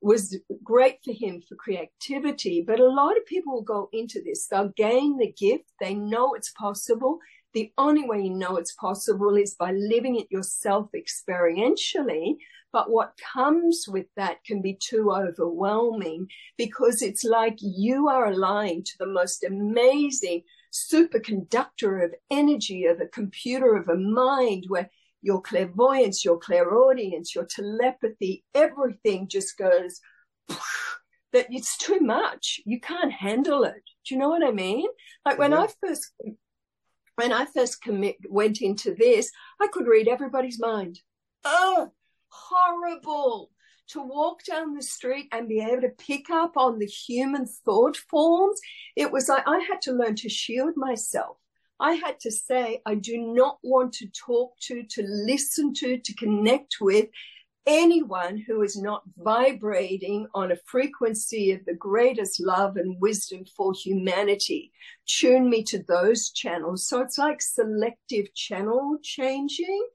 was great for him for creativity. But a lot of people will go into this. They'll gain the gift. They know it's possible. The only way you know it's possible is by living it yourself experientially. But what comes with that can be too overwhelming, because it's like you are aligned to the most amazing superconductor of energy, of a computer, of a mind, where your clairvoyance, your clairaudience, your telepathy, everything just goes, that it's too much. You can't handle it. Do you know what I mean? Like when I first went into this, I could read everybody's mind. Oh, horrible to walk down the street and be able to pick up on the human thought forms. It was like I had to learn to shield myself. I had to say, I do not want to talk to listen to connect with anyone who is not vibrating on a frequency of the greatest love and wisdom for humanity. Tune me to those channels. So it's like selective channel changing.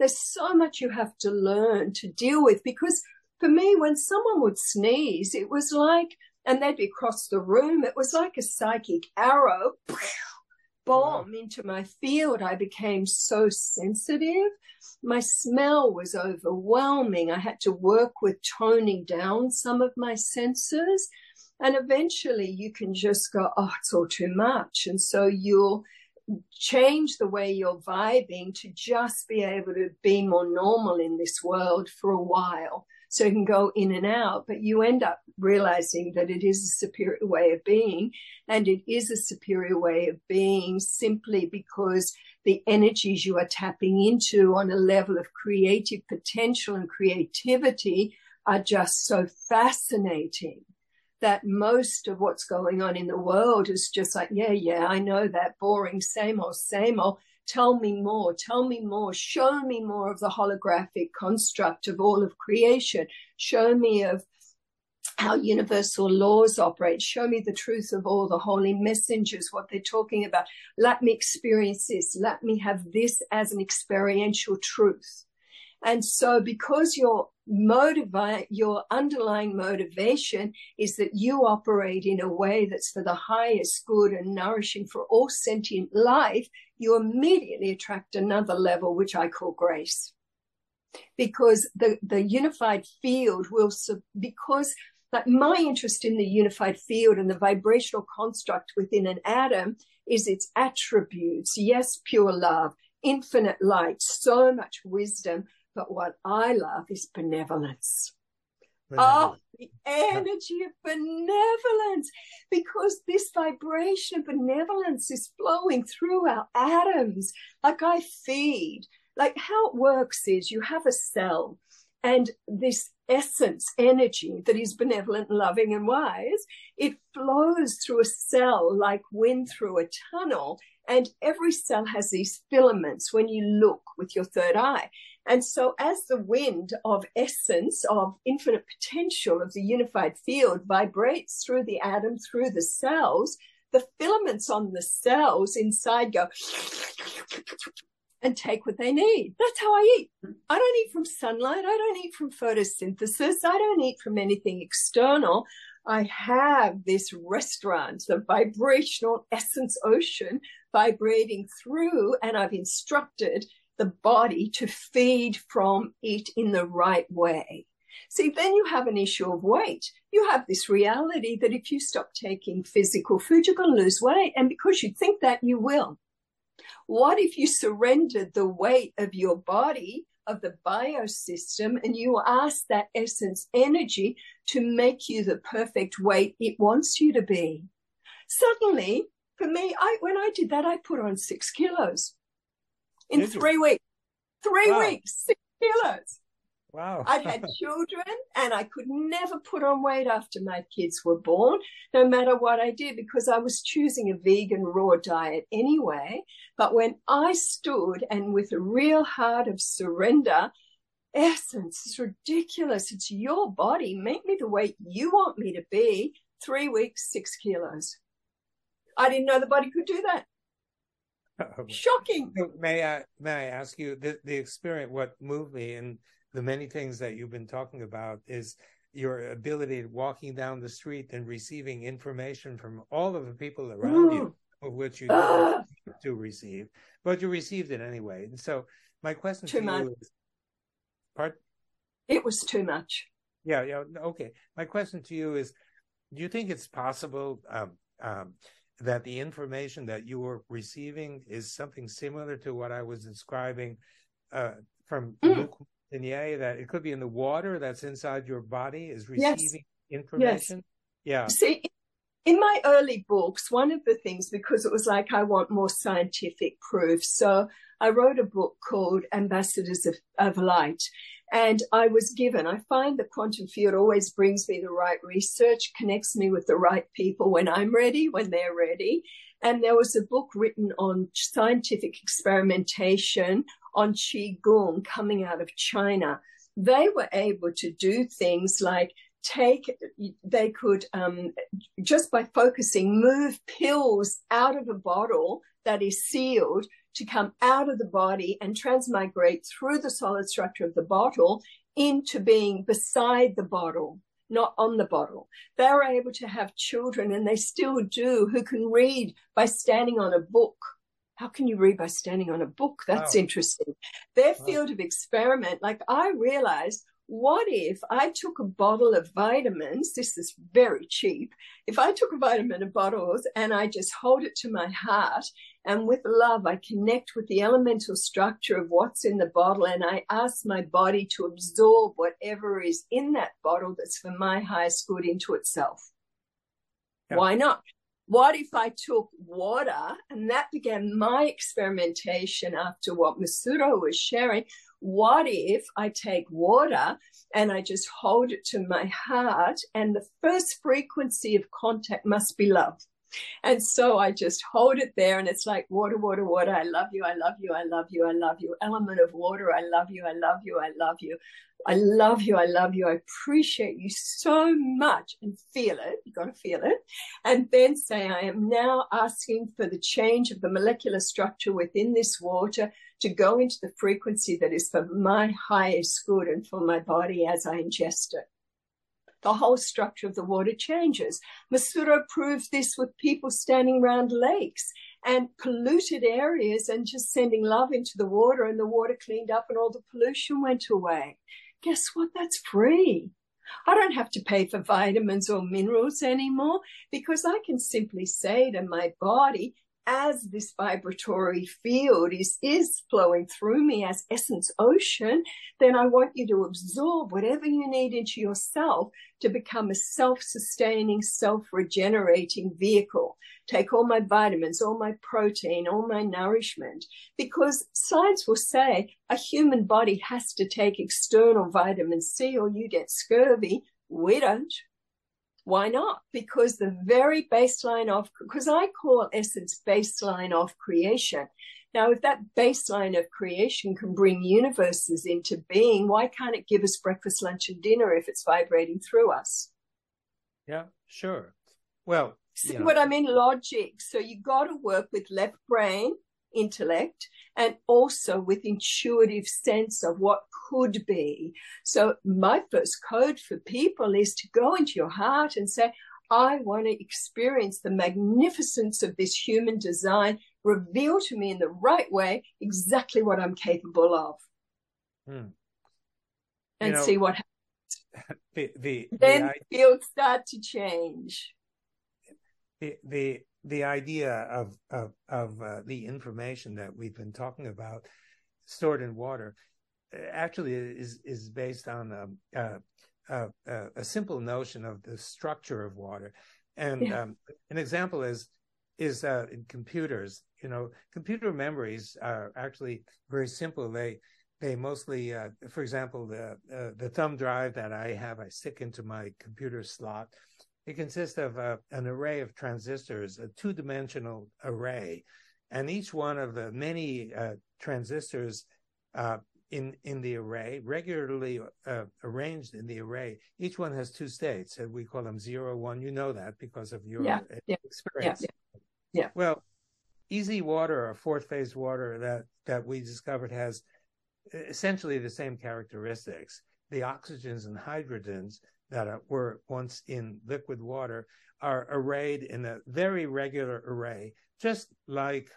There's so much you have to learn to deal with, because for me, when someone would sneeze, it was like, and they'd be across the room, it was like a psychic arrow bomb into my field. I became so sensitive. My smell was overwhelming. I had to work with toning down some of my senses. And eventually you can just go, oh, it's all too much. And so you'll change the way you're vibing to just be able to be more normal in this world for a while, so you can go in and out, but you end up realizing that it is a superior way of being, and it is a superior way of being simply because the energies you are tapping into on a level of creative potential and creativity are just so fascinating that most of what's going on in the world is just like, yeah, I know that, boring, same old, same old. Tell me more, show me more of the holographic construct of all of creation. Show me of how universal laws operate. Show me the truth of all the holy messengers, what they're talking about. Let me experience this. Let me have this as an experiential truth. And so because your underlying motivation is that you operate in a way that's for the highest good and nourishing for all sentient life, you immediately attract another level, which I call grace. Because the unified field will, because like my interest in the unified field and the vibrational construct within an atom is its attributes. Yes, pure love, infinite light, so much wisdom. But what I love is benevolence. Oh, the energy of benevolence, because this vibration of benevolence is flowing through our atoms. Like I feed, like how it works is you have a cell and this essence energy that is benevolent, loving and wise, it flows through a cell like wind through a tunnel. And every cell has these filaments when you look with your third eye. And so as the wind of essence, of infinite potential of the unified field vibrates through the atom, through the cells, the filaments on the cells inside go and take what they need. That's how I eat. I don't eat from sunlight. I don't eat from photosynthesis. I don't eat from anything external. I have this restaurant, the vibrational essence ocean vibrating through, and I've instructed the body to feed from it in the right way. See, then you have an issue of weight. You have this reality that if you stop taking physical food, you're going to lose weight. And because you think that, you will. What if you surrendered the weight of your body, of the biosystem, and you ask that essence energy to make you the perfect weight it wants you to be? Suddenly, for me, when I did that, I put on 6 kilos in 3 weeks. Three weeks, 6 kilos. Wow. I had children and I could never put on weight after my kids were born, no matter what I did, because I was choosing a vegan raw diet anyway. But when I stood and with a real heart of surrender, essence is ridiculous. It's your body. Make me the weight you want me to be. 3 weeks, 6 kilos. I didn't know the body could do that. Shocking. May I ask you the experience? What moved me and the many things that you've been talking about is your ability to walking down the street and receiving information from all of the people around you, of which you didn't to receive, but you received it anyway. And so my question to you is, pardon? It was too much. Yeah, yeah, okay. My question to you is, do you think it's possible that the information that you were receiving is something similar to what I was describing from Luc Montagnier, that it could be in the water that's inside your body is receiving information? Yes. Yeah. See, in my early books, one of the things, because it was like I want more scientific proof, so I wrote a book called Ambassadors of Light, and I was given, I find the quantum field always brings me the right research, connects me with the right people when I'm ready, when they're ready. And there was a book written on scientific experimentation on Qigong coming out of China. They were able to do things like they could, just by focusing, move pills out of a bottle that is sealed to come out of the body and transmigrate through the solid structure of the bottle into being beside the bottle, not on the bottle. They were able to have children, and they still do, who can read by standing on a book. How can you read by standing on a book? That's interesting. Their field of experiment, like I realized, what if I took a bottle of vitamins? This is very cheap. If I took a vitamin in bottles and I just hold it to my heart, and with love, I connect with the elemental structure of what's in the bottle, and I ask my body to absorb whatever is in that bottle that's for my highest good into itself. Yeah. Why not? What if I took water? And that began my experimentation after what Masaru was sharing. What if I take water and I just hold it to my heart, and the first frequency of contact must be love? And so I just hold it there, and it's like water, water, water. I love you. I love you. I love you. I love you. Element of water. I love you. I love you. I love you. I love you. I love you. I appreciate you so much, and feel it. You've got to feel it. And then say, I am now asking for the change of the molecular structure within this water to go into the frequency that is for my highest good and for my body as I ingest it. The whole structure of the water changes. Masaru proved this with people standing around lakes and polluted areas and just sending love into the water, and the water cleaned up and all the pollution went away. Guess what? That's free. I don't have to pay for vitamins or minerals anymore, because I can simply say to my body, as this vibratory field is flowing through me as essence ocean, then I want you to absorb whatever you need into yourself to become a self-sustaining, self-regenerating vehicle. Take all my vitamins, all my protein, all my nourishment, because science will say a human body has to take external vitamin C or you get scurvy. We don't. Why not? Because the very baseline of, because I call essence baseline of creation. Now, if that baseline of creation can bring universes into being, why can't it give us breakfast, lunch, and dinner if it's vibrating through us? Yeah, sure. Well, see what I mean? Logic. So you got to work with left brain, intellect, and also with intuitive sense of what could be. So my first code for people is to go into your heart and say, I want to experience the magnificence of this human design. Reveal to me in the right way exactly what I'm capable of. And see what happens. Fields start to change. The idea of the information that we've been talking about stored in water actually is based on a simple notion of the structure of water. And an example is in computers. You know, computer memories are actually very simple. They mostly, for example, the thumb drive that I have, I stick into my computer slot. It consists of an array of transistors, a two-dimensional array, and each one of the many transistors in the array, regularly arranged in the array, each one has two states, and we call them 0, 1. You know that because of your experience. Yeah. Well, easy water or fourth phase water that we discovered has essentially the same characteristics. The oxygens and hydrogens that were once in liquid water are arrayed in a very regular array, just like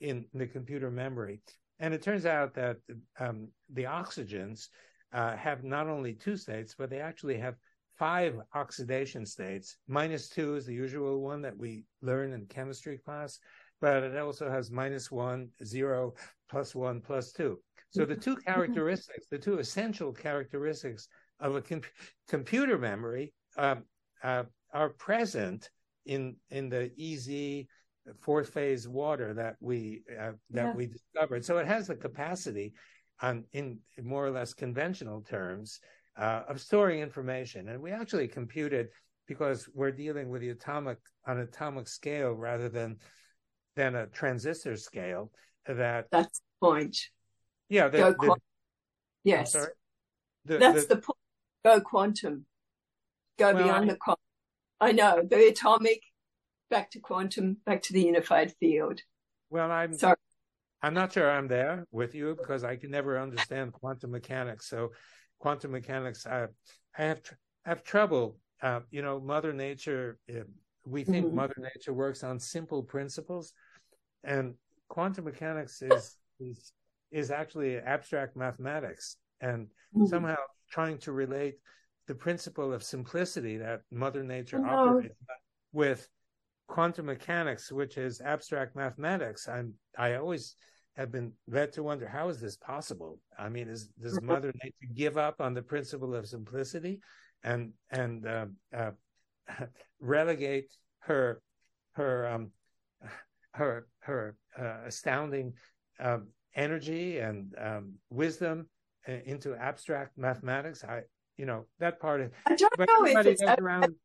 in the computer memory. And it turns out that the oxygens have not only two states, but they actually have five oxidation states. -2 is the usual one that we learn in chemistry class, but it also has -1, 0, +1, +2. So the two characteristics, the two essential characteristics of a computer memory are present in the EZ fourth phase water that we discovered. So it has the capacity, in more or less conventional terms, of storing information. And we actually computed, because we're dealing with the atomic on atomic scale rather than a transistor scale. That's the point. Yeah. Yes. That's the point. Go quantum. Go beyond the quantum. I know, the atomic, back to quantum, back to the unified field. Well, I'm not sure I'm there with you, because I can never understand quantum mechanics. So quantum mechanics, I have trouble. You know, Mother Nature, we think Mother Nature works on simple principles, and quantum mechanics is actually abstract mathematics. And somehow trying to relate the principle of simplicity that Mother Nature operates with quantum mechanics, which is abstract mathematics. I always have been led to wonder, how is this possible? I mean, does Mother Nature give up on the principle of simplicity and relegate her astounding energy and wisdom into abstract mathematics? That part of. I don't know if it's around.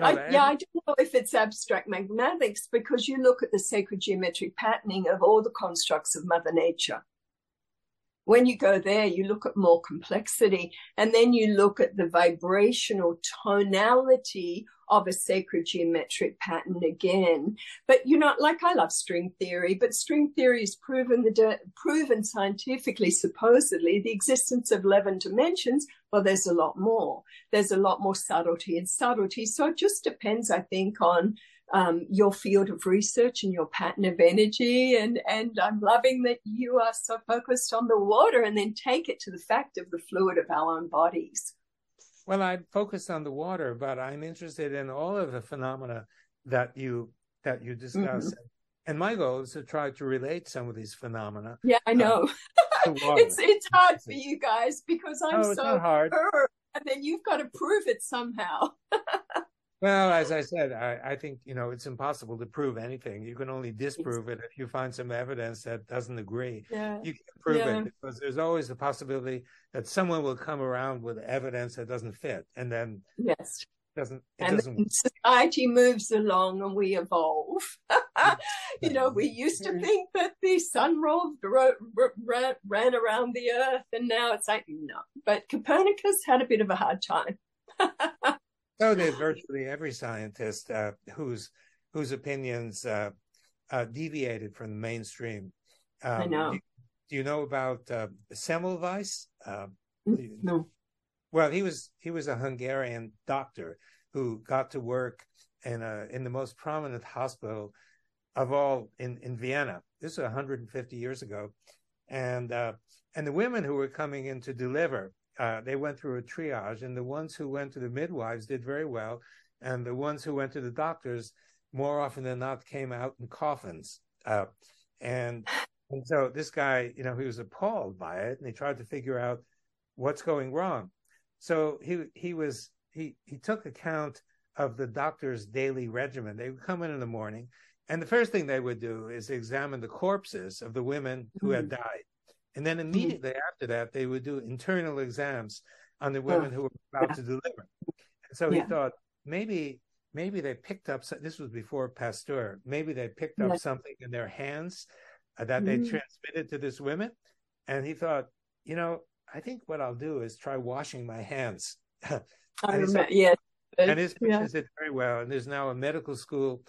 I don't know if it's abstract mathematics, because you look at the sacred geometric patterning of all the constructs of Mother Nature. When you go there, you look at more complexity, and then you look at the vibrational tonality of a sacred geometric pattern again. But, I love string theory, but string theory has proven scientifically, supposedly, the existence of 11 dimensions. Well, there's a lot more. There's a lot more subtlety and subtlety. So it just depends, I think, on your field of research and your pattern of energy. And I'm loving that you are so focused on the water, and then take it to the fact of the fluid of our own bodies. Well, I'm focused on the water, but I'm interested in all of the phenomena that you discuss. And my goal is to try to relate some of these phenomena. Yeah, I know. It's hard for you guys, because I'm so hard. And then you've got to prove it somehow. Well, as I said, I think, it's impossible to prove anything. You can only disprove it if you find some evidence that doesn't agree. Yeah. You can prove it, because there's always the possibility that someone will come around with evidence that doesn't fit. And then it doesn't. Society moves along and we evolve. We used to think that the sun ran around the earth, and now it's like, no. But Copernicus had a bit of a hard time. So there's virtually every scientist whose opinions deviated from the mainstream. I know. Do you know about Semmelweis? No. Well, he was a Hungarian doctor who got to work in the most prominent hospital of all in Vienna. This was 150 years ago, and the women who were coming in to deliver. They went through a triage, and the ones who went to the midwives did very well, and the ones who went to the doctors more often than not came out in coffins. And so this guy, he was appalled by it, and he tried to figure out what's going wrong. So he took account of the doctor's daily regimen. They would come in the morning, and the first thing they would do is examine the corpses of the women who had died. And then immediately after that, they would do internal exams on the women who were about to deliver. And so he thought, maybe they picked up, this was before Pasteur, maybe they picked up something in their hands that they transmitted to this woman. And he thought, I think what I'll do is try washing my hands. And his patients did very well. And there's now a medical school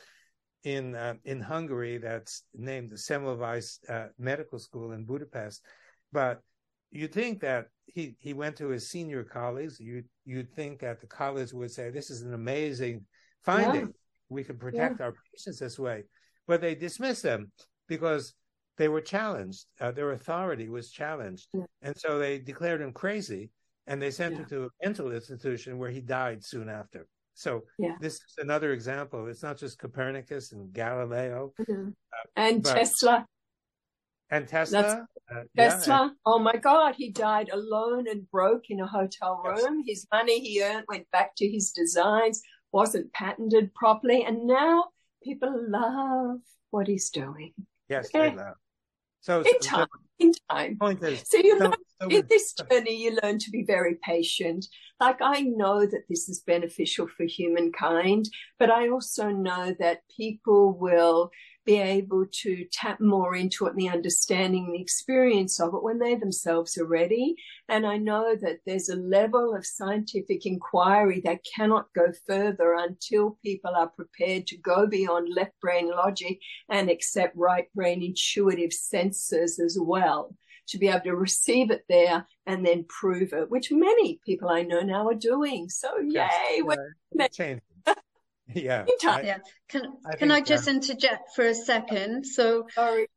in Hungary that's named the Semmelweis Medical School in Budapest, but You'd think that he went to his senior colleagues. You'd think that the colleagues would say, this is an amazing finding. Yeah. We can protect our patients this way. But they dismissed them because they were challenged. Their authority was challenged. Yeah. And so they declared him crazy, and they sent him to a mental institution where he died soon after. So this is another example. It's not just Copernicus and Galileo. Mm-hmm. And Tesla. And Tesla. Tesla. Oh, my God. He died alone and broke in a hotel room. Yes. His money he earned went back to his designs, wasn't patented properly. And now people love what he's doing. Yes, they love. So in time. Point is, so you learn, in this journey, you learn to be very patient. Like, I know that this is beneficial for humankind, but I also know that people will be able to tap more into it, the understanding, the experience of it when they themselves are ready. And I know that there's a level of scientific inquiry that cannot go further until people are prepared to go beyond left brain logic and accept right brain intuitive senses as well, to be able to receive it there and then prove it, which many people I know now are doing. So yay. Yeah. Can I just interject for a second? So I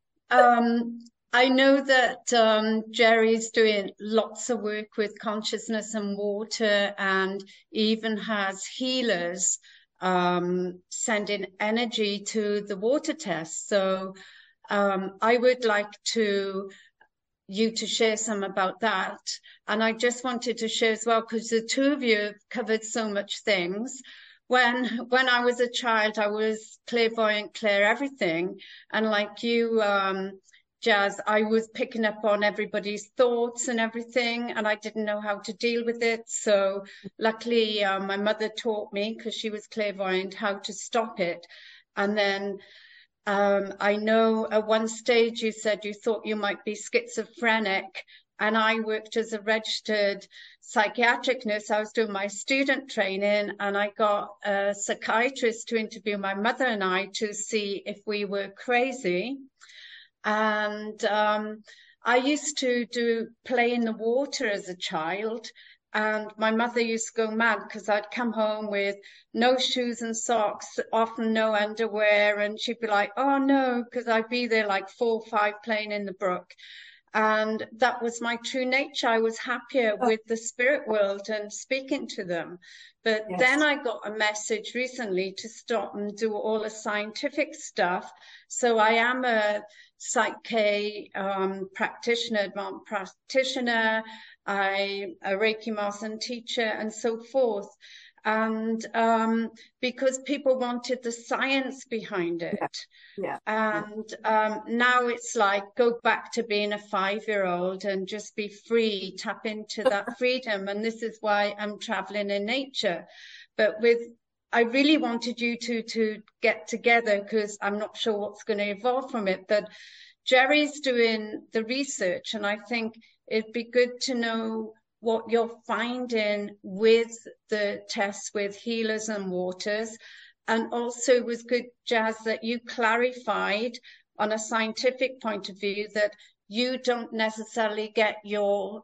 know that Jerry's doing lots of work with consciousness and water, and even has healers sending energy to the water test. So I would like you to share some about that. And I just wanted to share as well, because the two of you have covered so much things. When I was a child, I was clairvoyant, clair everything. And like you, Jazz, I was picking up on everybody's thoughts and everything, and I didn't know how to deal with it. So luckily, my mother taught me, because she was clairvoyant, how to stop it. And then I know at one stage you said you thought you might be schizophrenic. And I worked as a registered psychiatric nurse. I was doing my student training, and I got a psychiatrist to interview my mother and I to see if we were crazy. And I used to play in the water as a child, and my mother used to go mad because I'd come home with no shoes and socks, often no underwear, and she'd be like, oh no, because I'd be there like 4 or 5 playing in the brook. And that was my true nature. I was happier with the spirit world and speaking to them. But then I got a message recently to stop and do all the scientific stuff. So I am a psyche practitioner, advanced practitioner. I'm a Reiki master and teacher, and so forth. And because people wanted the science behind it. And now it's like, go back to being a 5-year-old and just be free, tap into that freedom. And this is why I'm traveling in nature. But I really wanted you to get together, because I'm not sure what's going to evolve from it. But Jerry's doing the research, and I think it'd be good to know what you're finding with the tests with healers and waters. And also it was good, Jazz, that you clarified on a scientific point of view that you don't necessarily get your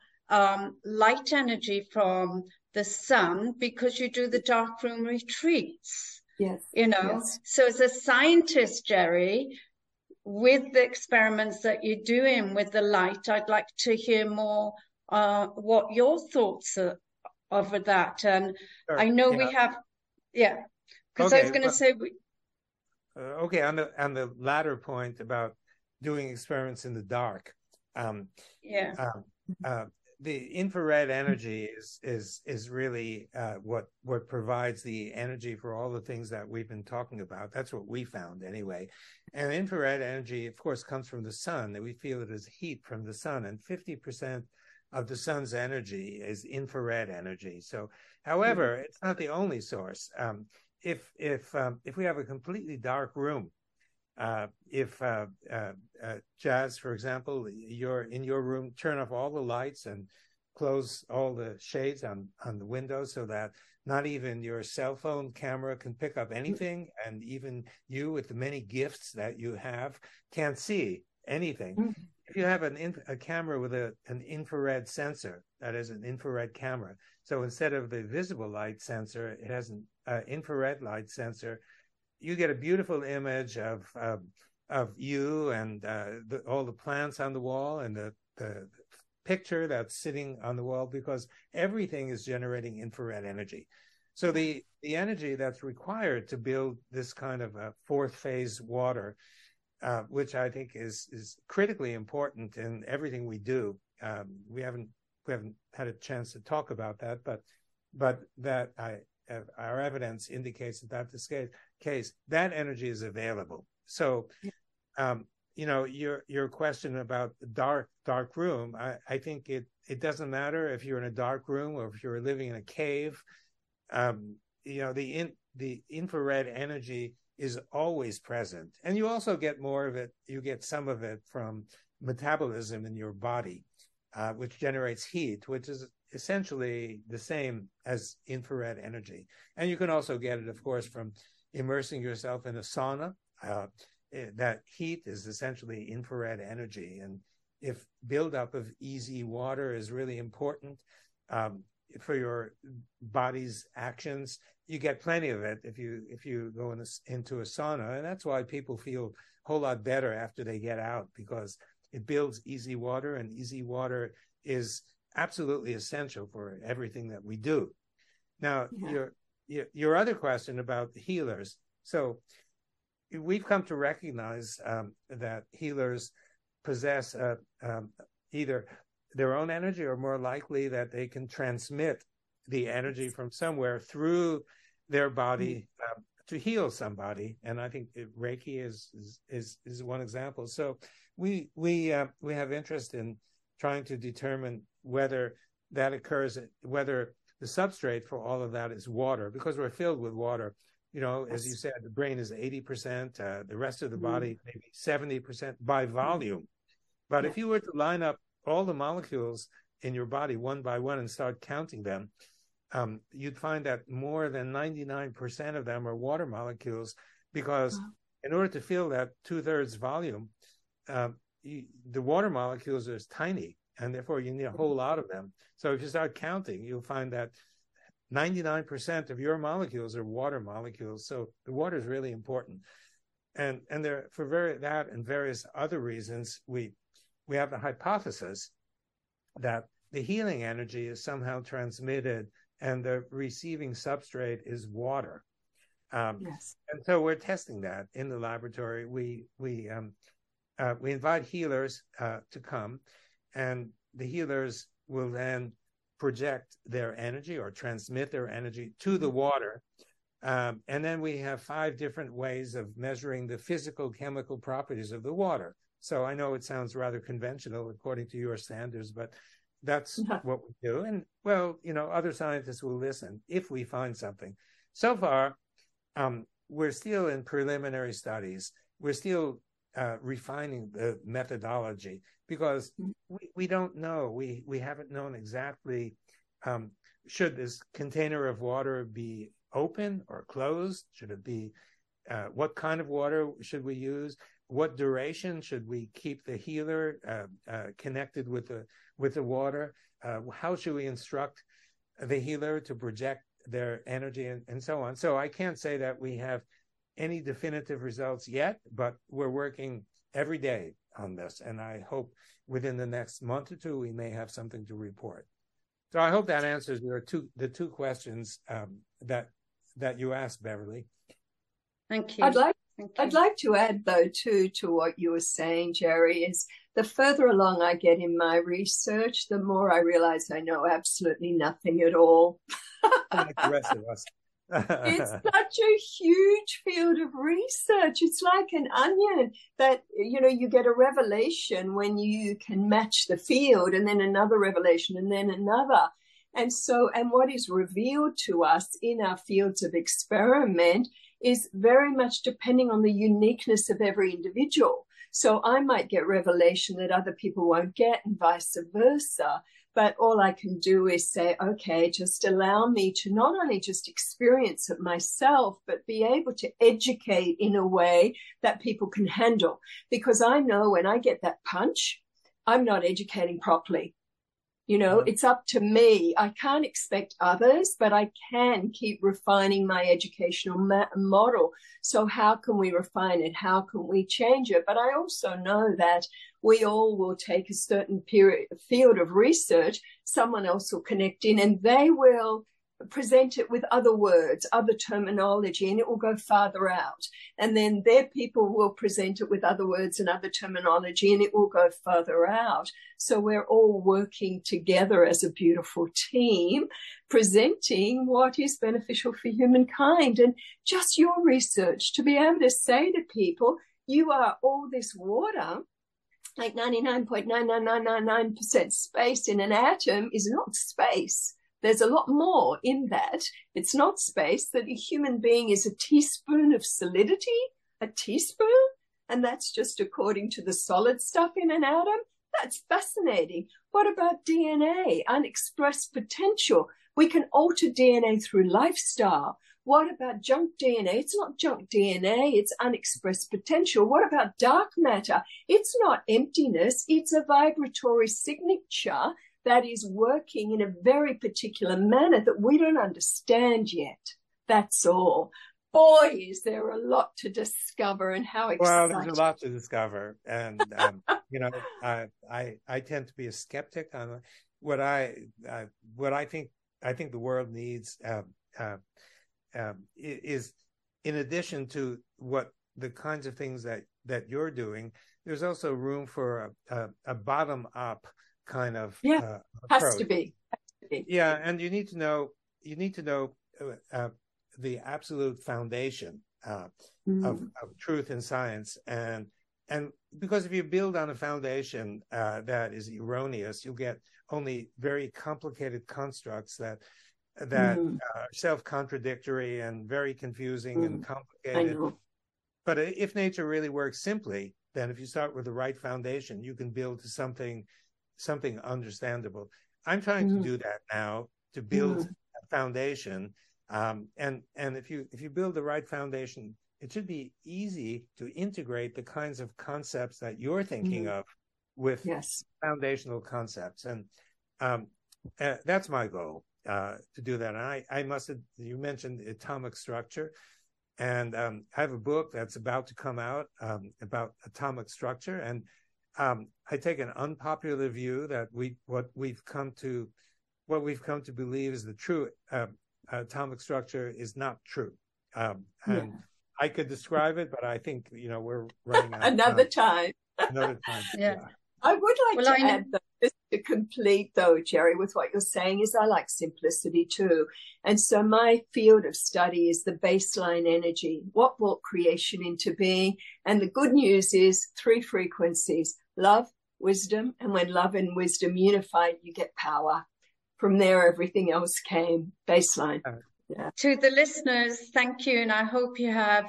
light energy from the sun, because you do the dark room retreats. So as a scientist, Jerry, with the experiments that you're doing with the light, I'd like to hear more what your thoughts are over that. And I know we have because I was going to say on the latter point about doing experiments in the dark, the infrared energy is really what provides the energy for all the things that we've been talking about. That's what we found anyway. And infrared energy, of course, comes from the sun, that we feel it as heat from the sun, and 50% of the sun's energy is infrared energy. So, however, it's not the only source. If we have a completely dark room, if Jazz, for example, you're in your room, turn off all the lights and close all the shades on the windows so that not even your cell phone camera can pick up anything, and even you, with the many gifts that you have, can't see anything. if you have a camera with an infrared sensor, that is an infrared camera. So instead of the visible light sensor, it has an infrared light sensor. You get a beautiful image of you and all the plants on the wall and the picture that's sitting on the wall, because everything is generating infrared energy. So the energy that's required to build this kind of a fourth phase water, which I think is critically important in everything we do. We haven't had a chance to talk about that, but that our evidence indicates that that's the case. That energy is available. So, you know, your question about the dark room. I think it doesn't matter if you're in a dark room or if you're living in a cave. You know, the infrared energy is always present, and you also get more of it. You get some of it from metabolism in your body, which generates heat, which is essentially the same as infrared energy. And you can also get it, of course, from immersing yourself in a sauna. That heat is essentially infrared energy. And if buildup of easy water is really important for your body's actions, you get plenty of it if you go into a sauna. And that's why people feel a whole lot better after they get out, because it builds easy water, and easy water is absolutely essential for everything that we do. Now, yeah. Your other question about healers. So we've come to recognize that healers possess either their own energy, or more likely that they can transmit the energy from somewhere through their body to heal somebody. And I think Reiki is one example. So we have interest in trying to determine whether that occurs, whether the substrate for all of that is water, because we're filled with water. You know, as you said, the brain is 80%, the rest of the body maybe 70% by volume. But if you were to line up all the molecules in your body one by one and start counting them, you'd find that more than 99% of them are water molecules, because in order to fill that 2/3 volume, the water molecules are tiny, and therefore you need a whole lot of them. So if you start counting, you'll find that 99% of your molecules are water molecules. So the water is really important. And there, for that and various other reasons, we have the hypothesis that the healing energy is somehow transmitted and the receiving substrate is water. Yes. And so we're testing that in the laboratory. We invite healers to come, and the healers will then project their energy or transmit their energy to the water. And then we have 5 different ways of measuring the physical chemical properties of the water. So I know it sounds rather conventional according to your standards, but that's what we do. And, well, you know, other scientists will listen if we find something. So far, we're still in preliminary studies. We're still refining the methodology, because we don't know. We haven't known exactly, should this container of water be open or closed? Should it be, what kind of water should we use? What duration should we keep the healer connected with the water? How should we instruct the healer to project their energy, and so on? So I can't say that we have any definitive results yet, but we're working every day on this, and I hope within the next month or two we may have something to report. So I hope that answers the two questions that you asked, Beverly. Thank you. I'd like to add, though, too, to what you were saying, Jerry, is the further along I get in my research, the more I realize I know absolutely nothing at all. Like the rest of us. It's such a huge field of research. It's like an onion that, you know, you get a revelation when you can match the field, and then another revelation, and then another. And so, and what is revealed to us in our fields of experiment is very much depending on the uniqueness of every individual. So I might get revelation that other people won't get, and vice versa. But all I can do is say, okay, just allow me to not only just experience it myself, but be able to educate in a way that people can handle. Because I know when I get that punch, I'm not educating properly. You know, it's up to me. I can't expect others, but I can keep refining my educational model. So how can we refine it? How can we change it? But I also know that we all will take a certain field of research. Someone else will connect in and they will present it with other words, other terminology, and it will go farther out. And then their people will present it with other words and other terminology, and it will go further out. So we're all working together as a beautiful team, presenting what is beneficial for humankind. And just your research, to be able to say to people, you are all this water, like 99.99999% space in an atom is not space. There's a lot more in that. It's not space, that a human being is a teaspoon of solidity, a teaspoon, and that's just according to the solid stuff in an atom. That's fascinating. What about DNA, unexpressed potential? We can alter DNA through lifestyle. What about junk DNA? It's not junk DNA, it's unexpressed potential. What about dark matter? It's not emptiness, it's a vibratory signature that is working in a very particular manner that we don't understand yet. That's all. Boy, is there a lot to discover, and how exciting. Well, there's a lot to discover. And, you know, I tend to be a skeptic on what I think the world needs is, in addition to what the kinds of things that you're doing, there's also room for a bottom up kind of approach. Has to be. Yeah, and you need to know the absolute foundation of truth in science, and because if you build on a foundation that is erroneous, you'll get only very complicated constructs that are self-contradictory and very confusing and complicated. But if nature really works simply, then if you start with the right foundation, you can build to something understandable. I'm trying to do that now, to build a foundation. And if you build the right foundation, it should be easy to integrate the kinds of concepts that you're thinking of with foundational concepts. And that's my goal, to do that. And you mentioned atomic structure, and I have a book that's about to come out about atomic structure. And I take an unpopular view that what we've come to believe is the true atomic structure is not true. And I could describe it, but I think, you know, we're running out another time. Yeah. I would like to add, though, just to complete, though, Jerry, with what you're saying, is I like simplicity too. And so my field of study is the baseline energy. What brought creation into being? And the good news is 3 frequencies: love, wisdom. And when love and wisdom unify, you get power. From there, everything else came. Baseline. Yeah. To the listeners, thank you. And I hope you have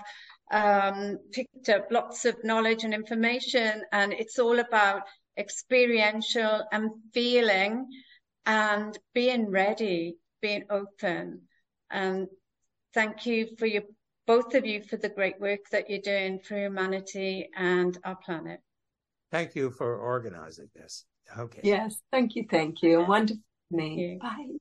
picked up lots of knowledge and information. And it's all about experiential and feeling and being ready, being open. And thank you for both of you for the great work that you're doing for humanity and our planet. Thank you for organizing this. Okay. Yes. Thank you. Wonderful. Thank you. Bye.